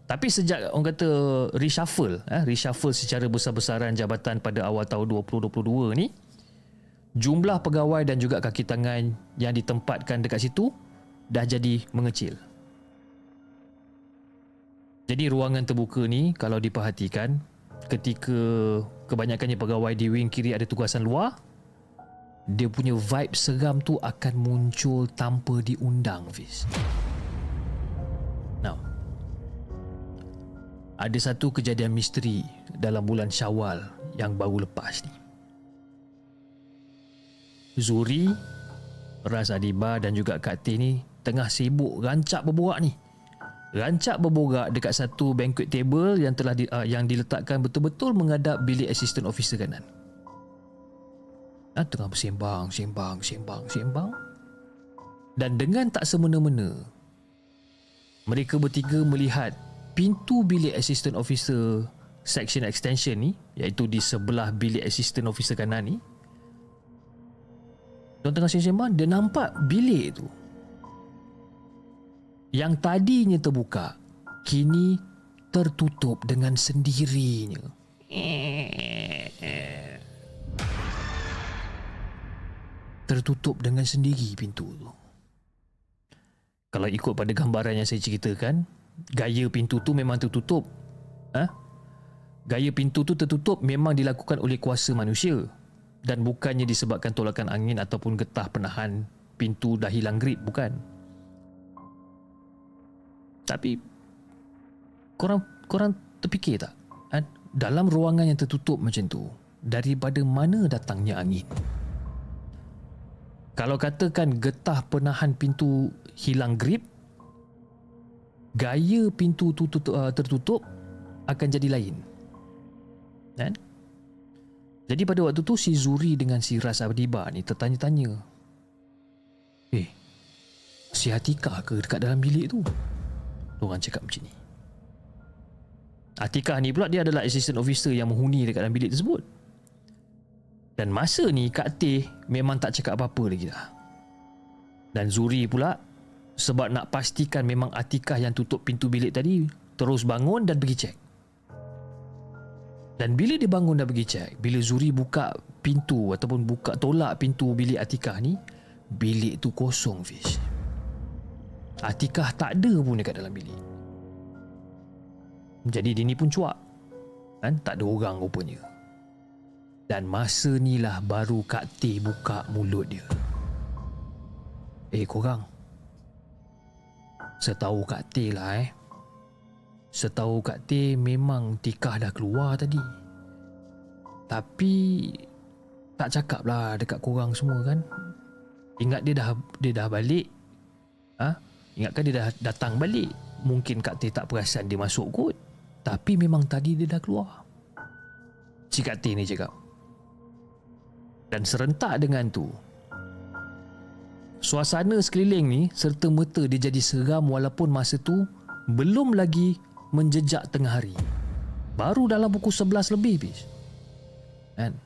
Tapi sejak orang kata reshuffle, eh, reshuffle secara besar-besaran jabatan pada awal tahun dua ribu dua puluh dua ni, jumlah pegawai dan juga kaki tangan yang ditempatkan dekat situ dah jadi mengecil. Jadi ruangan terbuka ni kalau diperhatikan, ketika kebanyakannya pegawai di wing kiri ada tugasan luar, dia punya vibe seram tu akan muncul tanpa diundang, Fiz. Now, ada satu kejadian misteri dalam bulan Syawal yang baru lepas ni. Zuri, Ras Adiba dan juga Kak T ni tengah sibuk rancak berborak ni. Rancak berborak dekat satu banquet table yang telah di, uh, yang diletakkan betul-betul menghadap bilik assistant officer kanan. Ha, tengah bersembang, sembang, sembang, sembang. Dan dengan tak semena-mena, mereka bertiga melihat pintu bilik assistant officer section extension ni, iaitu di sebelah bilik assistant officer kanan ni. Dia tengah sembang, dia nampak bilik tu yang tadinya terbuka, kini tertutup dengan sendirinya. Tertutup dengan sendiri pintu tu. Kalau ikut pada gambaran yang saya ceritakan, gaya pintu tu memang tertutup. Ha? Gaya pintu tu tertutup memang dilakukan oleh kuasa manusia dan bukannya disebabkan tolakan angin ataupun getah penahan pintu dah hilang grip, bukan. Tapi korang korang terfikir tak? Ha? Dalam ruangan yang tertutup macam tu, daripada mana datangnya angin? Kalau katakan getah penahan pintu hilang grip, gaya pintu tu tertutup akan jadi lain. Kan? Jadi pada waktu tu si Zuri dengan si Ras Adiba ni tertanya-tanya. Eh, si Atikah ke dekat dalam bilik tu? Diorang cakap macam ni. Atikah ni pula dia adalah assistant officer yang menghuni dekat dalam bilik tersebut. Dan masa ni Kak Teh memang tak cakap apa-apa lagi dah. Dan Zuri pula sebab nak pastikan memang Atikah yang tutup pintu bilik tadi. Terus bangun dan pergi cek. Dan bila dia bangun dan pergi cek, bila Zuri buka pintu ataupun buka tolak pintu bilik Atikah ni, bilik tu kosong, Fish. Atikah tak ada pun dekat dalam bilik. Jadi dia ni pun cuak. Kan? Tak ada orang rupanya. Dan masa ni lah baru Kak T buka mulut dia. Eh korang, setahu Kak T lah eh, setahu Kak T memang Tikah dah keluar tadi. Tapi tak cakap lah dekat korang semua kan. Ingat dia dah dia dah balik. Ha? Ingatkan dia dah datang balik. Mungkin Kak T tak perasan dia masuk kot. Tapi memang tadi dia dah keluar, si Kak T ni cakap. Dan serentak dengan tu, suasana sekeliling ni serta-merta dia jadi seram walaupun masa tu belum lagi menjejak tengah hari. Baru dalam pukul sebelas lebih, bis. Kan?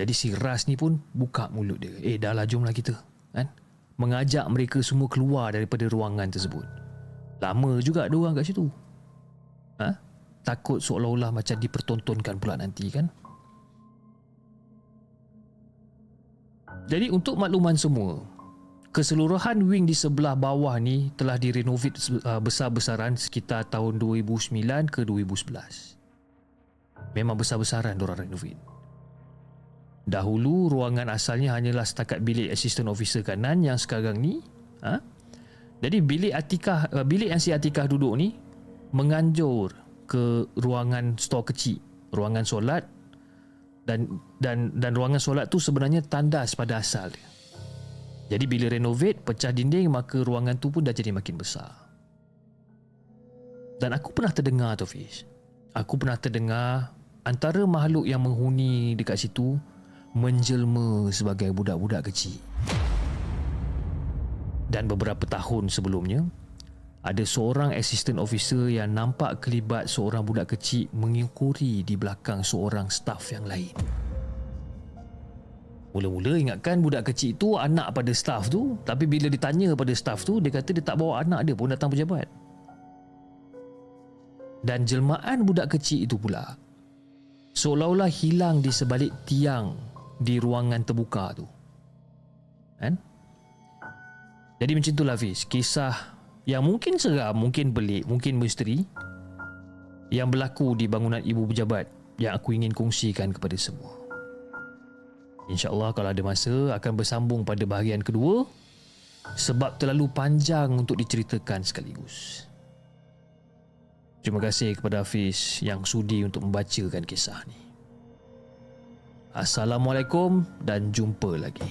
Jadi si Ras ni pun buka mulut dia. Eh dah lah, jomlah kita. Kan? Mengajak mereka semua keluar daripada ruangan tersebut. Lama juga diorang kat situ. Ha? Takut seolah-olah macam dipertontonkan pula nanti kan? Jadi untuk makluman semua, keseluruhan wing di sebelah bawah ni telah direnovit besar-besaran sekitar tahun dua ribu sembilan ke dua ribu sebelas. Memang besar-besaran diorang renovit. Dahulu ruangan asalnya hanyalah setakat bilik asisten officer kanan yang sekarang ni. Ha? Jadi bilik Atikah, bilik yang si Atikah duduk ni menganjur ke ruangan stor kecil, ruangan solat. Dan dan dan ruangan solat tu sebenarnya tandas pada asal dia. Jadi bila renovate, pecah dinding, maka ruangan tu pun dah jadi makin besar. Dan aku pernah terdengar tu, Fish. Aku pernah terdengar antara makhluk yang menghuni dekat situ menjelma sebagai budak-budak kecil. Dan beberapa tahun sebelumnya, ada seorang assistant officer yang nampak kelibat seorang budak kecil mengingkuri di belakang seorang staf yang lain. Mula-mula ingatkan budak kecil itu anak pada staf tu, tapi bila ditanya pada staf tu, dia kata dia tak bawa anak dia pun datang pejabat. Dan jelmaan budak kecil itu pula seolah-olah hilang di sebalik tiang di ruangan terbuka tu. Kan? Jadi macam itulah, Fiz, kisah yang mungkin seram, mungkin pelik, mungkin misteri yang berlaku di bangunan ibu pejabat yang aku ingin kongsikan kepada semua. InsyaAllah kalau ada masa akan bersambung pada bahagian kedua sebab terlalu panjang untuk diceritakan sekaligus. Terima kasih kepada Hafiz yang sudi untuk membacakan kisah ni. Assalamualaikum dan jumpa lagi.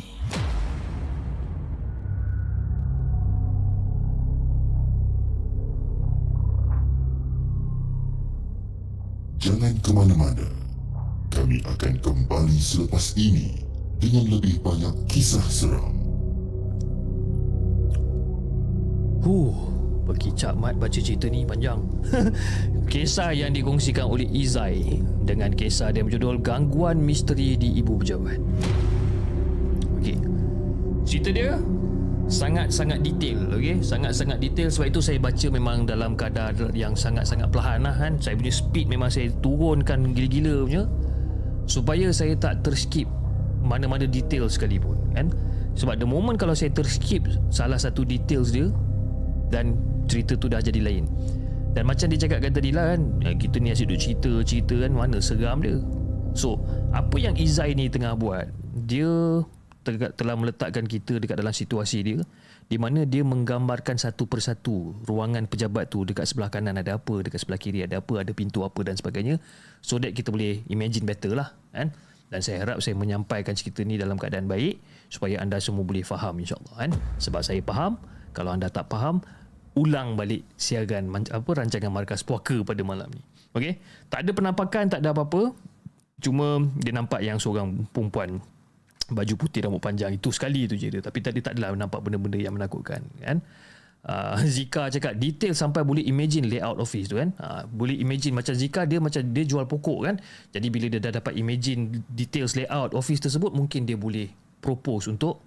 Jangan ke mana-mana. Kami akan kembali selepas ini dengan lebih banyak kisah seram. Huh, berkicap mat baca cerita ni panjang. Kisah yang dikongsikan oleh Izai dengan kisah dia berjudul Gangguan Misteri di Ibu Pejabat. Okey. Cerita dia sangat-sangat detail, okey, sangat-sangat detail. Sebab itu saya baca memang dalam kadar yang sangat-sangat perlahan lah kan. Saya punya speed memang saya turunkan gila-gila punya supaya saya tak terskip mana-mana detail sekalipun kan. Sebab the moment kalau saya terskip salah satu details dia, dan cerita tu dah jadi lain. Dan macam dia cakap kata dia lah kan, kita ni asyik duk cerita-cerita kan, mana seram dia. So apa yang Izai ni tengah buat, dia telah meletakkan kita dekat dalam situasi dia di mana dia menggambarkan satu persatu ruangan pejabat tu. Dekat sebelah kanan ada apa, dekat sebelah kiri ada apa, ada pintu apa dan sebagainya, so that kita boleh imagine better lah kan. Dan saya harap saya menyampaikan cerita ni dalam keadaan baik supaya anda semua boleh faham, insyaAllah kan. Sebab saya faham, kalau anda tak faham, ulang balik siaran apa rancangan Markas Puaka pada malam ni. Okey, tak ada penampakan, tak ada apa-apa, cuma dia nampak yang seorang perempuan baju putih rambut panjang itu sekali tu je dia. Tapi tadi tak adalah nampak benda-benda yang menakutkan kan. Uh, Zika cakap detail sampai boleh imagine layout office tu kan. Uh, boleh imagine macam Zika dia macam dia jual pokok kan. Jadi bila dia dah dapat imagine details layout office tersebut, mungkin dia boleh propose untuk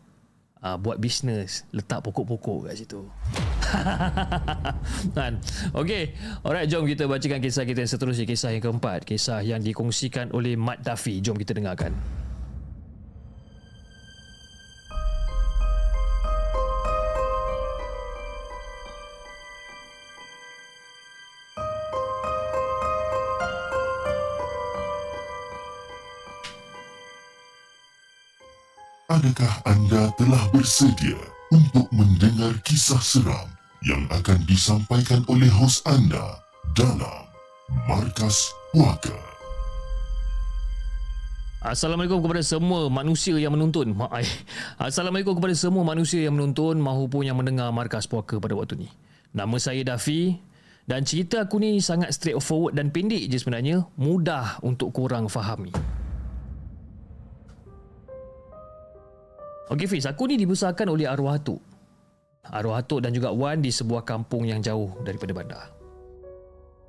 uh, buat bisnes, letak pokok-pokok kat situ. Kan? Okey, alright, jom kita bacakan kisah kita yang seterusnya, kisah yang keempat, kisah yang dikongsikan oleh Mat Dafi. Jom kita dengarkan. Adakah anda telah bersedia untuk mendengar kisah seram yang akan disampaikan oleh hos anda dalam Markas Puaka? Assalamualaikum kepada semua manusia yang menonton. Maaf. Assalamualaikum kepada semua manusia yang menonton maupun yang mendengar Markas Puaka pada waktu ini. Nama saya Dafi dan cerita aku ni sangat straightforward dan pendek je sebenarnya, mudah untuk korang fahami. Okey Fiz, aku ni dibesarkan oleh arwah atuk. Arwah atuk dan juga Wan di sebuah kampung yang jauh daripada bandar.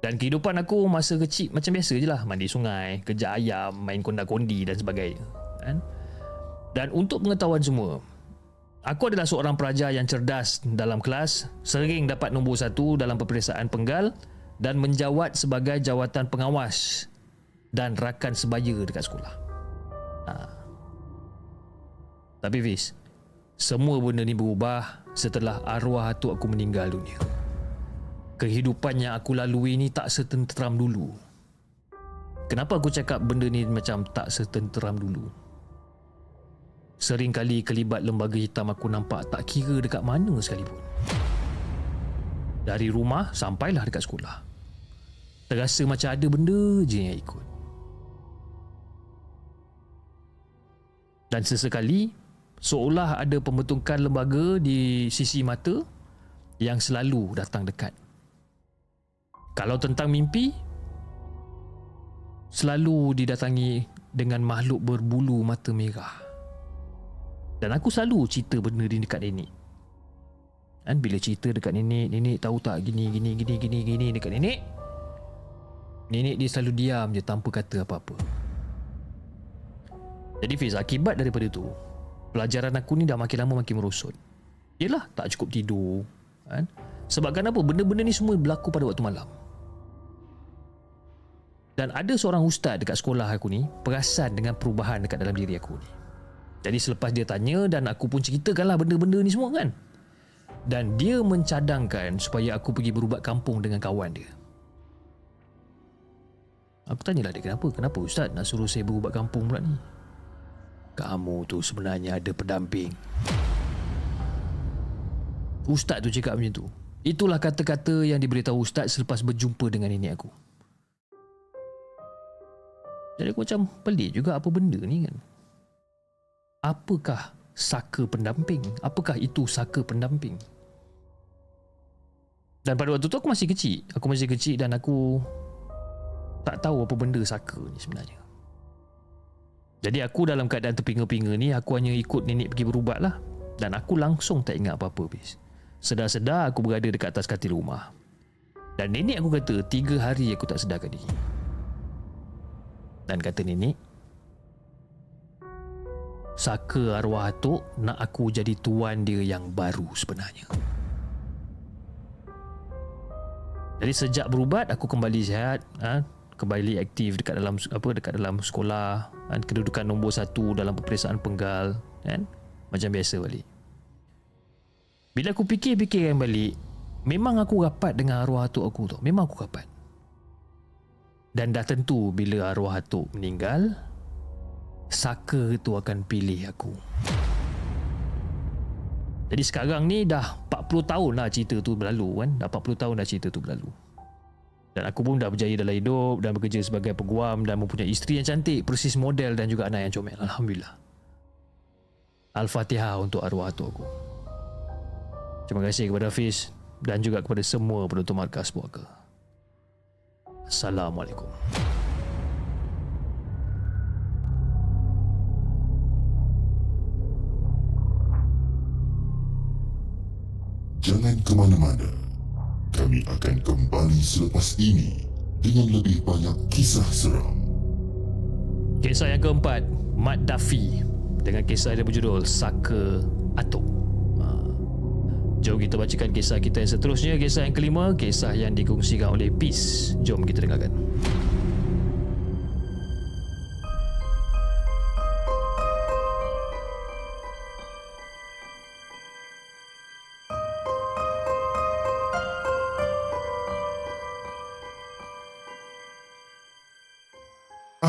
Dan kehidupan aku masa kecil macam biasa je lah. Mandi sungai, kejar ayam, main konda-kondi dan sebagainya. Dan untuk pengetahuan semua, aku adalah seorang pelajar yang cerdas dalam kelas, sering dapat nombor satu dalam peperiksaan penggal dan menjawat sebagai jawatan pengawas dan rakan sebaya dekat sekolah. Haa. Tapi Fiz, semua benda ni berubah setelah arwah atuk aku meninggal dunia. Kehidupan yang aku lalui ni tak setenteram dulu. Kenapa aku cakap benda ni macam tak setenteram dulu? Sering kali kelibat lembaga hitam aku nampak tak kira dekat mana sekalipun. Dari rumah sampailah dekat sekolah, terasa macam ada benda je yang ikut. Dan sesekali seolah ada pembentukan lembaga di sisi mata yang selalu datang dekat. Kalau tentang mimpi, selalu didatangi dengan makhluk berbulu mata merah. Dan aku selalu cerita benda ni dekat nenek. Dan bila cerita dekat nenek, nenek tahu tak gini, gini, gini, gini, gini dekat nenek. Nenek dia selalu diam je tanpa kata apa-apa. Jadi Fiz, akibat daripada tu, pelajaran aku ni dah makin lama makin merosot. Yelah, tak cukup tidur kan? Sebab kenapa? Benda-benda ni semua berlaku pada waktu malam. Dan ada seorang ustaz dekat sekolah aku ni perasan dengan perubahan dekat dalam diri aku ni. Jadi selepas dia tanya dan aku pun ceritakanlah benda-benda ni semua kan. Dan dia mencadangkan supaya aku pergi berubat kampung dengan kawan dia. Aku tanyalah dia, kenapa? Kenapa ustaz nak suruh saya berubat kampung pula ni? Kamu tu sebenarnya ada pendamping. Ustaz tu cakap macam tu. Itulah kata-kata yang diberitahu ustaz selepas berjumpa dengan nenek aku. Jadi aku macam pelik juga, apa benda ni kan? Apakah saka pendamping? Apakah itu saka pendamping? Dan pada waktu tu aku masih kecil. Aku masih kecil dan aku tak tahu apa benda saka ni sebenarnya. Jadi aku dalam keadaan terpinga-pinga ni, aku hanya ikut nenek pergi berubat lah. Dan aku langsung tak ingat apa-apa bis. Sedar-sedar aku berada dekat atas katil rumah. Dan nenek aku kata, tiga hari aku tak sedarkan diri. Dan kata nenek, saka arwah atuk nak aku jadi tuan dia yang baru sebenarnya. Jadi sejak berubat, aku kembali sihat. Ha? Kembali aktif dekat dalam apa dekat dalam sekolah kan, kedudukan nombor satu dalam peperiksaan penggal kan, macam biasa balik. Bila aku fikir-fikirkan balik, memang aku rapat dengan arwah atuk aku tau, memang aku rapat. Dan dah tentu bila arwah atuk meninggal, saka tu akan pilih aku. Jadi sekarang ni dah empat puluh tahun lah cerita tu berlalu kan, dah empat puluh tahun dah cerita tu berlalu. Dan aku pun dah berjaya dalam hidup dan bekerja sebagai peguam dan mempunyai isteri yang cantik, persis model dan juga anak yang comel. Alhamdulillah. Al-Fatihah untuk arwah atuk aku. Terima kasih kepada Hafiz dan juga kepada semua penonton Markas Puaka. Assalamualaikum. Jangan ke mana-mana. Kami akan kembali selepas ini dengan lebih banyak kisah seram. Kisah yang keempat, Mat Dafi dengan kisah yang berjudul Saka atuk. Jom kita bacakan kisah kita yang seterusnya. Kisah yang kelima, kisah yang dikongsikan oleh Peace. Jom kita dengarkan.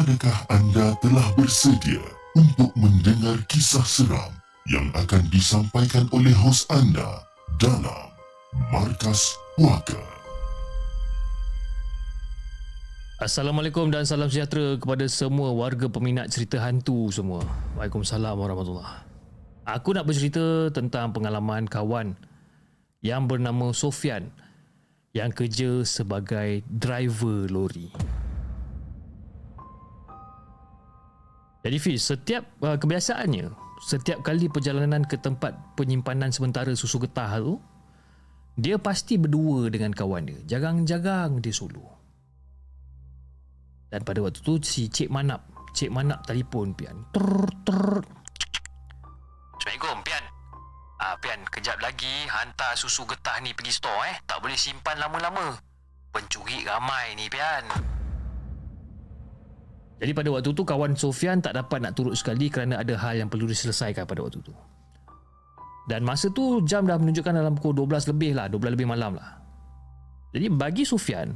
Adakah anda telah bersedia untuk mendengar kisah seram yang akan disampaikan oleh hos anda dalam Markas Puaka? Assalamualaikum dan salam sejahtera kepada semua warga peminat cerita hantu semua. Waalaikumsalam warahmatullahi. Aku nak bercerita tentang pengalaman kawan yang bernama Sofian yang kerja sebagai driver lori. Jadi Fiz, setiap uh, kebiasaannya, setiap kali perjalanan ke tempat penyimpanan sementara susu getah tu, dia pasti berdua dengan kawan dia. Jarang-jarang dia solo. Dan pada waktu tu, si Cik Manap, Cik Manap telefon Pian. Trrr, trrr. Assalamualaikum, Pian. Ah, Pian, kejap lagi hantar susu getah ni pergi store eh. Tak boleh simpan lama-lama. Pencuri ramai ni, Pian. Jadi pada waktu tu kawan Sofian tak dapat nak turut sekali kerana ada hal yang perlu diselesaikan pada waktu tu. Dan masa tu jam dah menunjukkan dalam pukul dua belas lebih lah, dua belas lebih malam lah. Jadi bagi Sofian,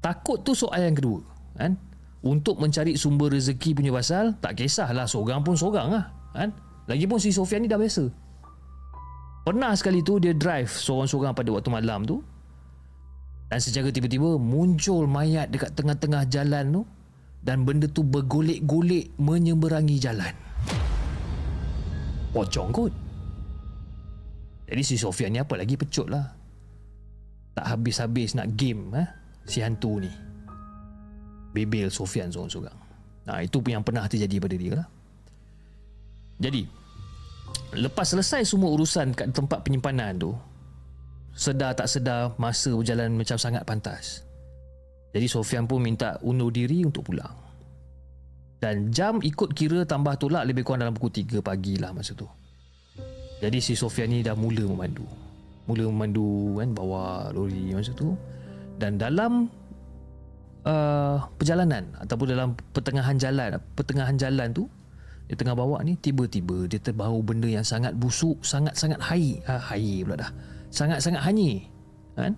takut tu soal yang kedua kan? Untuk mencari sumber rezeki punya pasal, tak kisahlah seorang pun seorang lah kan? Lagipun si Sofian ni dah biasa. Pernah sekali tu dia drive seorang-seorang pada waktu malam tu, dan secara tiba-tiba muncul mayat dekat tengah-tengah jalan tu. Dan benda tu bergolek-golek menyeberangi jalan. Pocong kot. Jadi si Sofian ni apa lagi pecut lah. Tak habis-habis nak game ha? Si hantu ni. Bebel Sofian sorang-sorang. Nah, itu yang pernah terjadi pada dia lah. Jadi, lepas selesai semua urusan kat tempat penyimpanan tu, sedar tak sedar masa berjalan macam sangat pantas. Jadi Sofian pun minta undur diri untuk pulang. Dan jam ikut kira tambah tolak lebih kurang dalam pukul tiga pagi lah masa tu. Jadi si Sofian ni dah mula memandu. Mula memandu kan, bawa lori masa tu. Dan dalam uh, perjalanan ataupun dalam pertengahan jalan, pertengahan jalan tu, dia tengah bawa ni, tiba-tiba dia terbau benda yang sangat busuk, sangat-sangat hai. Ha, hai pula dah. Sangat-sangat hanyi. Kan?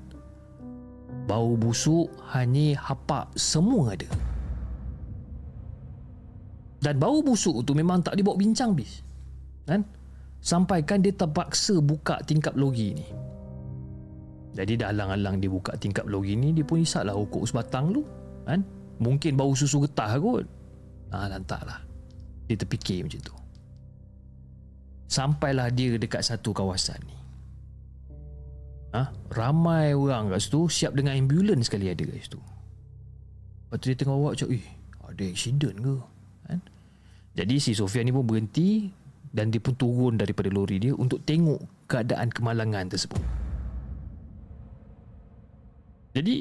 Bau busuk, hanyir, hapak, semua ada. Dan bau busuk tu memang tak dibawa bincang bis. Kan? Sampaikan dia terpaksa buka tingkap logi ni. Jadi dah alang-alang dia buka tingkap logi ni, dia pun isaklah rokok sebatang tu. Kan? Mungkin bau susu getah kot. Ah, lantaklah. Dia terfikir macam tu. Sampailah dia dekat satu kawasan ni. Ha? Ramai orang kat situ, siap dengan ambulans sekali ada kat situ. Lepas tu dia tengah bawa macam, eh, ada accident ke kan? Jadi si Sofian ni pun berhenti. Dan dia pun turun daripada lori dia untuk tengok keadaan kemalangan tersebut. Jadi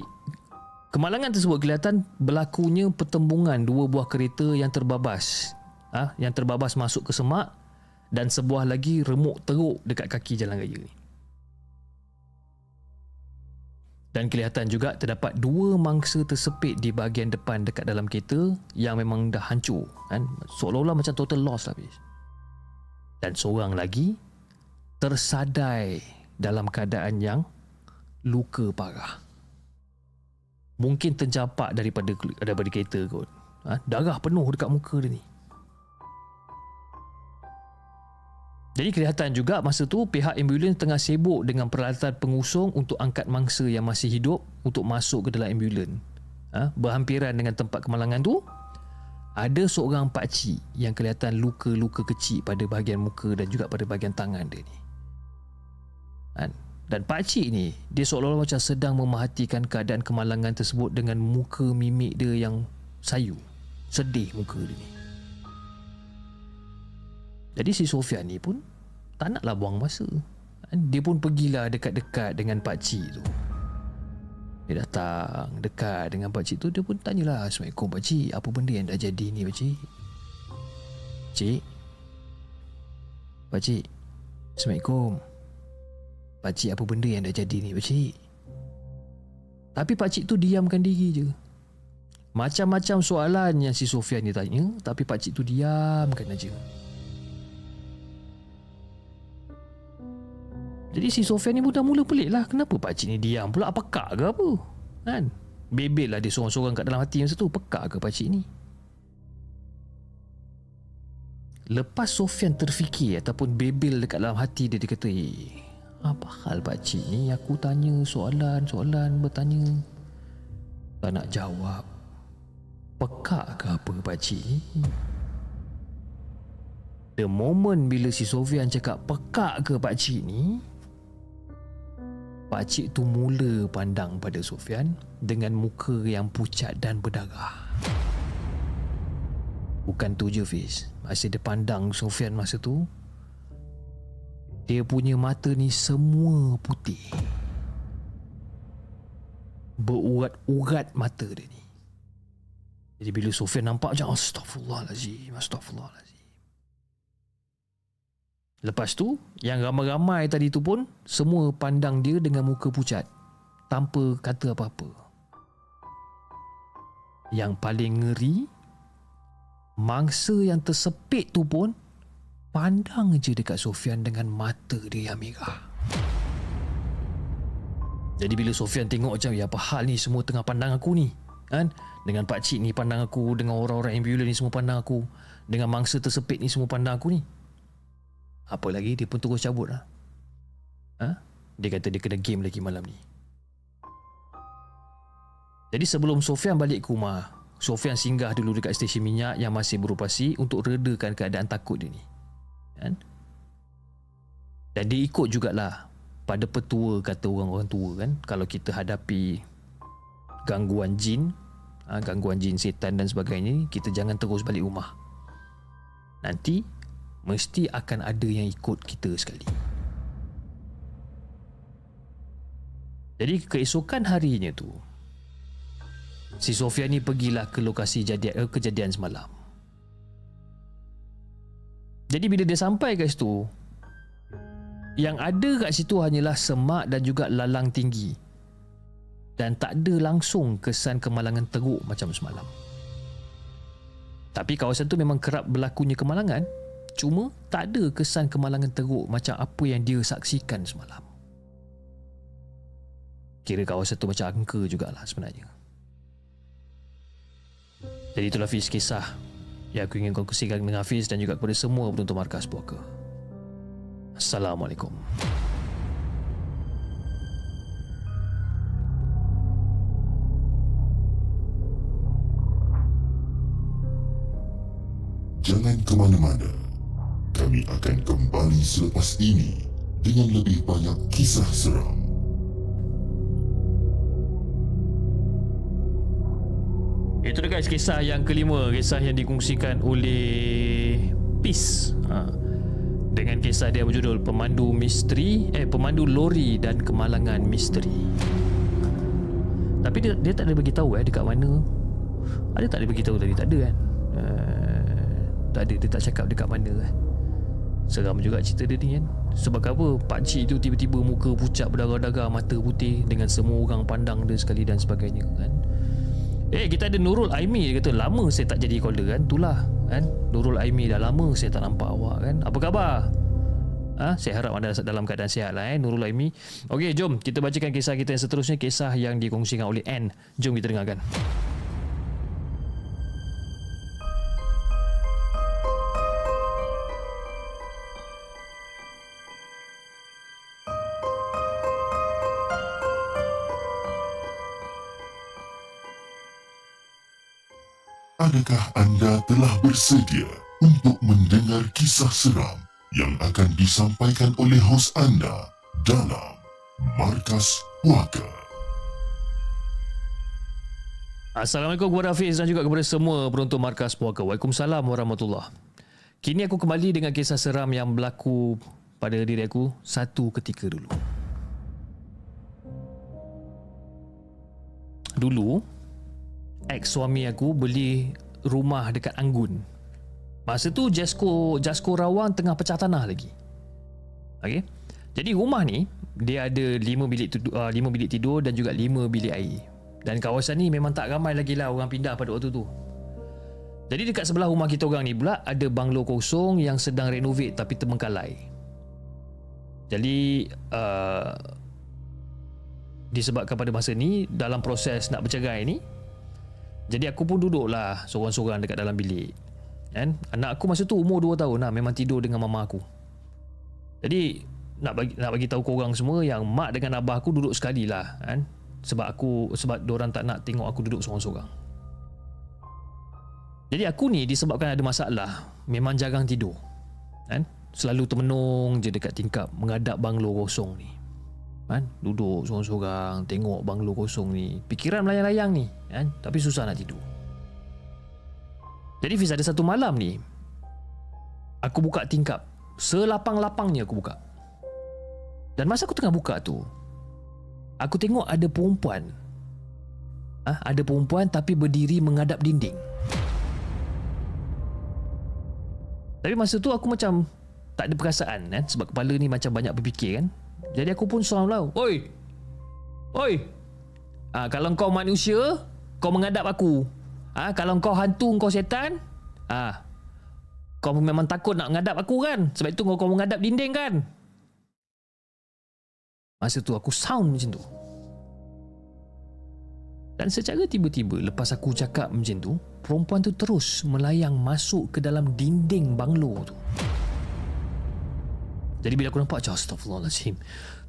kemalangan tersebut kelihatan berlakunya pertembungan dua buah kereta yang terbabas ha? Yang terbabas masuk ke semak. Dan sebuah lagi remuk teruk dekat kaki jalan raya ni. Dan kelihatan juga terdapat dua mangsa tersepit di bahagian depan dekat dalam kereta yang memang dah hancur. Kan? Seolah-olah macam total loss habis. Dan seorang lagi tersadai dalam keadaan yang luka parah. Mungkin tercapak daripada, daripada kereta kot. Ha? Darah penuh dekat muka dia ni. Jadi kelihatan juga masa tu pihak ambulans tengah sibuk dengan peralatan pengusung untuk angkat mangsa yang masih hidup untuk masuk ke dalam ambulans. Ha? Berhampiran dengan tempat kemalangan tu, ada seorang pakcik yang kelihatan luka-luka kecil pada bahagian muka dan juga pada bahagian tangan dia ni. Ha? Dan pakcik ni, dia seolah-olah macam sedang memerhatikan keadaan kemalangan tersebut dengan muka mimik dia yang sayu. Sedih muka dia ni. Jadi si Sofian ni pun tak naklah buang masa. Dia pun pergilah dekat-dekat dengan pakcik tu. Dia datang dekat dengan pakcik tu, dia pun tanyalah, "Assalamualaikum pakcik, apa benda yang dah jadi ni pakcik?" "Cik, pakcik, Assalamualaikum. Pakcik, apa benda yang dah jadi ni pakcik? Tapi pakcik tu diamkan diri je. Macam-macam soalan yang si Sofian ni tanya, tapi pakcik tu diamkan aja. Jadi si Sofian ni pun dah mula pelik lah. Kenapa pakcik ni diam pula? Pekak ke apa? Kan? Bebel lah dia sorang-sorang kat dalam hati masa tu. Pekak ke pakcik ni? Lepas Sofian terfikir ataupun bebel dekat dalam hati dia, dia kata, eh, apa hal pakcik ni? Aku tanya soalan-soalan, bertanya, tak nak jawab. Pekak ke apa pakcik ni? The moment bila si Sofian cakap pekak ke pakcik ni, pakcik tu mula pandang pada Sofian dengan muka yang pucat dan berdarah. Bukan tu je Fiz, masa dia pandang Sofian masa tu, dia punya mata ni semua putih, berurat-urat mata dia ni. Jadi bila Sofian nampak macam astaghfirullahalazim, astaghfirullahalazim. Lepas tu yang ramai-ramai tadi tu pun semua pandang dia dengan muka pucat tanpa kata apa-apa. Yang paling ngeri, mangsa yang tersepit tu pun pandang je dekat Sofian dengan mata dia yang merah. Jadi bila Sofian tengok macam, ya apa hal ni, semua tengah pandang aku ni kan? Dengan pakcik ni pandang aku, dengan orang-orang ambulan ni semua pandang aku, dengan mangsa tersepit ni semua pandang aku ni. Apa lagi, dia pun terus cabut lah. Ha? Dia kata dia kena game lagi malam ni. Jadi sebelum Sofian balik ke rumah, Sofian singgah dulu dekat stesen minyak yang masih beroperasi untuk redakan keadaan takut dia ni. Kan? Dan dia ikut jugalah pada petua, kata orang-orang tua kan, kalau kita hadapi gangguan jin, gangguan jin setan dan sebagainya, kita jangan terus balik rumah. Nanti mesti akan ada yang ikut kita sekali. Jadi keesokan harinya tu, si Sofian ni pergilah ke lokasi jadian, kejadian semalam. Jadi bila dia sampai kat situ, yang ada kat situ hanyalah semak dan juga lalang tinggi, dan tak ada langsung kesan kemalangan teruk macam semalam. Tapi kawasan tu memang kerap berlakunya kemalangan, cuma tak ada kesan kemalangan teruk macam apa yang dia saksikan semalam. Kira kawasan tu macam angker jugalah sebenarnya. Jadi itulah Hafiz, kisah yang aku ingin kongsikan dengan Hafiz dan juga kepada semua penonton Markas Puaka. Assalamualaikum. Jangan ke mana-mana. Kami akan kembali selepas ini dengan lebih banyak kisah seram. Itu dia guys, kisah yang kelima, kisah yang dikongsikan oleh Peace ha. dengan kisah dia berjudul Pemandu Misteri, eh Pemandu Lori dan Kemalangan Misteri. ha. Tapi dia, dia tak ada bagi tahu eh dekat mana. Ada ha, tak ada bagi tahu tadi, tak ada kan? Uh, tak ada, dia tak cakap dekat mana eh. Seram juga cerita dia ni kan. Sebab apa pak cik tu tiba-tiba muka pucat berdarah-darah, mata putih, dengan semua orang pandang dia sekali dan sebagainya kan. Eh, kita ada Nurul Aimi, dia kata lama saya tak jadi caller kan. Itulah kan, Nurul Aimi, dah lama saya tak nampak awak kan. Apa khabar? Ha? Saya harap anda dalam keadaan sihat lah eh, Nurul Aimi. Okey, jom kita bacakan kisah kita yang seterusnya, kisah yang dikongsikan oleh Anne. Jom kita dengarkan. Adakah anda telah bersedia untuk mendengar kisah seram yang akan disampaikan oleh hos anda dalam Markas Puaka? Assalamualaikum kepada Hafiz dan juga kepada semua penonton Markas Puaka. Waalaikumsalam warahmatullahi. Kini aku kembali dengan kisah seram yang berlaku pada diri aku satu ketika dulu. Dulu, ex-suami aku beli rumah dekat Anggun. Masa tu Jesko, Jesko Rawang tengah pecah tanah lagi. Okey. Jadi rumah ni dia ada lima bilik tidur, uh, lima bilik tidur dan juga lima bilik air. Dan kawasan ni memang tak ramai lagi lah orang pindah pada waktu tu. Jadi dekat sebelah rumah kita orang ni pula ada banglo kosong yang sedang renovate tapi terbengkalai. Jadi uh, disebabkan pada masa ni dalam proses nak bercerai ni, jadi aku pun duduklah seorang-seorang dekat dalam bilik. Kan? Anak aku masa tu umur dua tahun lah, memang tidur dengan mama aku. Jadi nak bagi nak bagi tahu korang semua yang mak dengan abah aku duduk sekali lah kan, sebab aku sebab diorang tak nak tengok aku duduk seorang-seorang. Jadi aku ni disebabkan ada masalah memang jarang tidur kan, selalu termenung je dekat tingkap menghadap banglo kosong ni kan, duduk seorang-seorang tengok banglo kosong ni, fikiran melayang-layang ni kan, tapi susah nak tidur. Jadi Fiz, ada satu malam ni aku buka tingkap, selapang-lapangnya aku buka. Dan masa aku tengah buka tu, aku tengok ada perempuan. Ah, ha? Ada perempuan tapi berdiri menghadap dinding. Tapi masa tu aku macam tak ada perasaan kan, sebab kepala ni macam banyak berfikir kan. Jadi aku pun seram lah. Oi. Oi. Ah, ha, kalau kau manusia, kau menghadap aku. Ah, ha, kalau kau hantu, kau setan, ah, ha, kau memang takut nak menghadap aku kan? Sebab itu kau kau menghadap dinding kan? Masa tu aku sound macam tu. Dan secara tiba-tiba lepas aku cakap macam tu, perempuan tu terus melayang masuk ke dalam dinding banglo tu. Jadi bila aku nampak, astagfirullahalazim,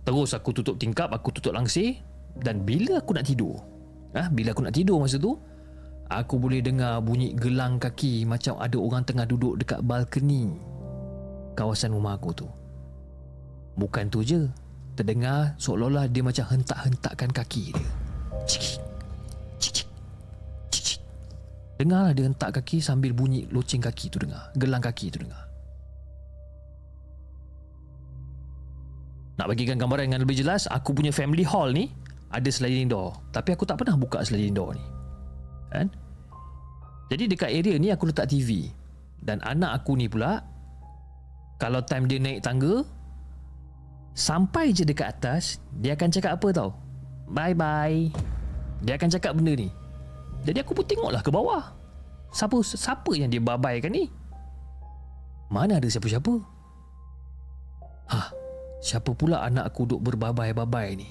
terus aku tutup tingkap, aku tutup langsir. Dan bila aku nak tidur, ah, bila aku nak tidur masa tu, aku boleh dengar bunyi gelang kaki macam ada orang tengah duduk dekat balkoni kawasan rumah aku tu. Bukan tu je, terdengar seolah-olah dia macam hentak-hentakkan kaki dia. Cik, cik, cik, cik. Dengarlah dia hentak kaki sambil bunyi loceng kaki tu dengar. Gelang kaki tu dengar. Nak bagikan gambaran dengan lebih jelas, aku punya family hall ni ada sliding door. Tapi aku tak pernah buka sliding door ni. Kan? Jadi dekat area ni aku letak T V. Dan anak aku ni pula, kalau time dia naik tangga, sampai je dekat atas, dia akan cakap apa tau? Bye-bye. Dia akan cakap benda ni. Jadi aku pun tengoklah ke bawah. Siapa siapa yang dia bye-bye-kan ni? Mana ada siapa-siapa? Hah, siapa pula anak aku duk berbabai-babai ni?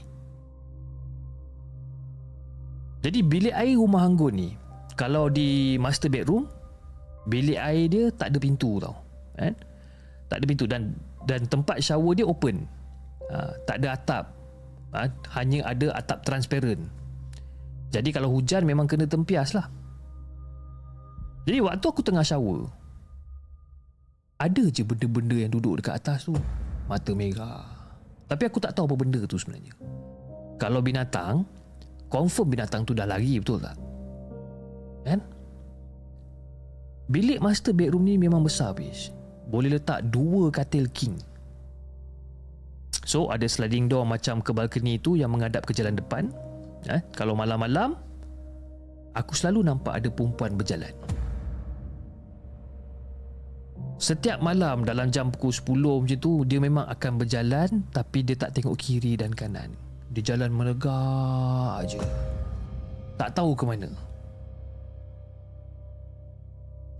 Jadi bilik air rumah Anggun ni, kalau di master bedroom, bilik air dia tak ada pintu tau. Kan? Tak ada pintu dan dan tempat shower dia open. Ha, tak ada atap, ha, hanya ada atap transparent. Jadi kalau hujan memang kena tempias lah. Jadi waktu aku tengah shower, ada je benda-benda yang duduk dekat atas tu, mata merah. Tapi aku tak tahu apa benda tu sebenarnya. Kalau binatang, confirm binatang tu dah lari, betul tak? Kan? Bilik master bedroom ni memang besar habis, boleh letak dua katil king. So ada sliding door macam ke balkoni tu yang menghadap ke jalan depan. Eh, kalau malam-malam, aku selalu nampak ada perempuan berjalan. Setiap malam dalam jam pukul sepuluh macam tu, dia memang akan berjalan tapi dia tak tengok kiri dan kanan. Dia jalan melegak aje. Tak tahu ke mana.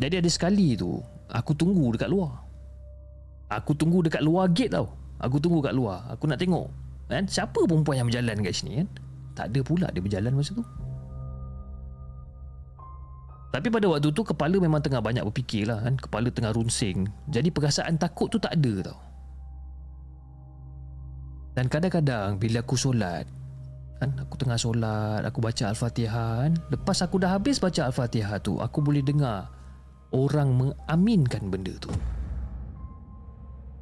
Jadi ada sekali tu, aku tunggu dekat luar. Aku tunggu dekat luar gate tau. Aku tunggu kat luar. Aku nak tengok kan, siapa perempuan yang berjalan kat sini kan. Tak ada pula dia berjalan masa tu. Tapi pada waktu tu kepala memang tengah banyak berfikir lah kan. Kepala tengah runsing. Jadi perasaan takut tu tak ada tau. Dan kadang-kadang bila aku solat kan, aku tengah solat, aku baca Al-Fatihah kan, lepas aku dah habis baca Al-Fatihah tu, aku boleh dengar orang mengaminkan benda tu.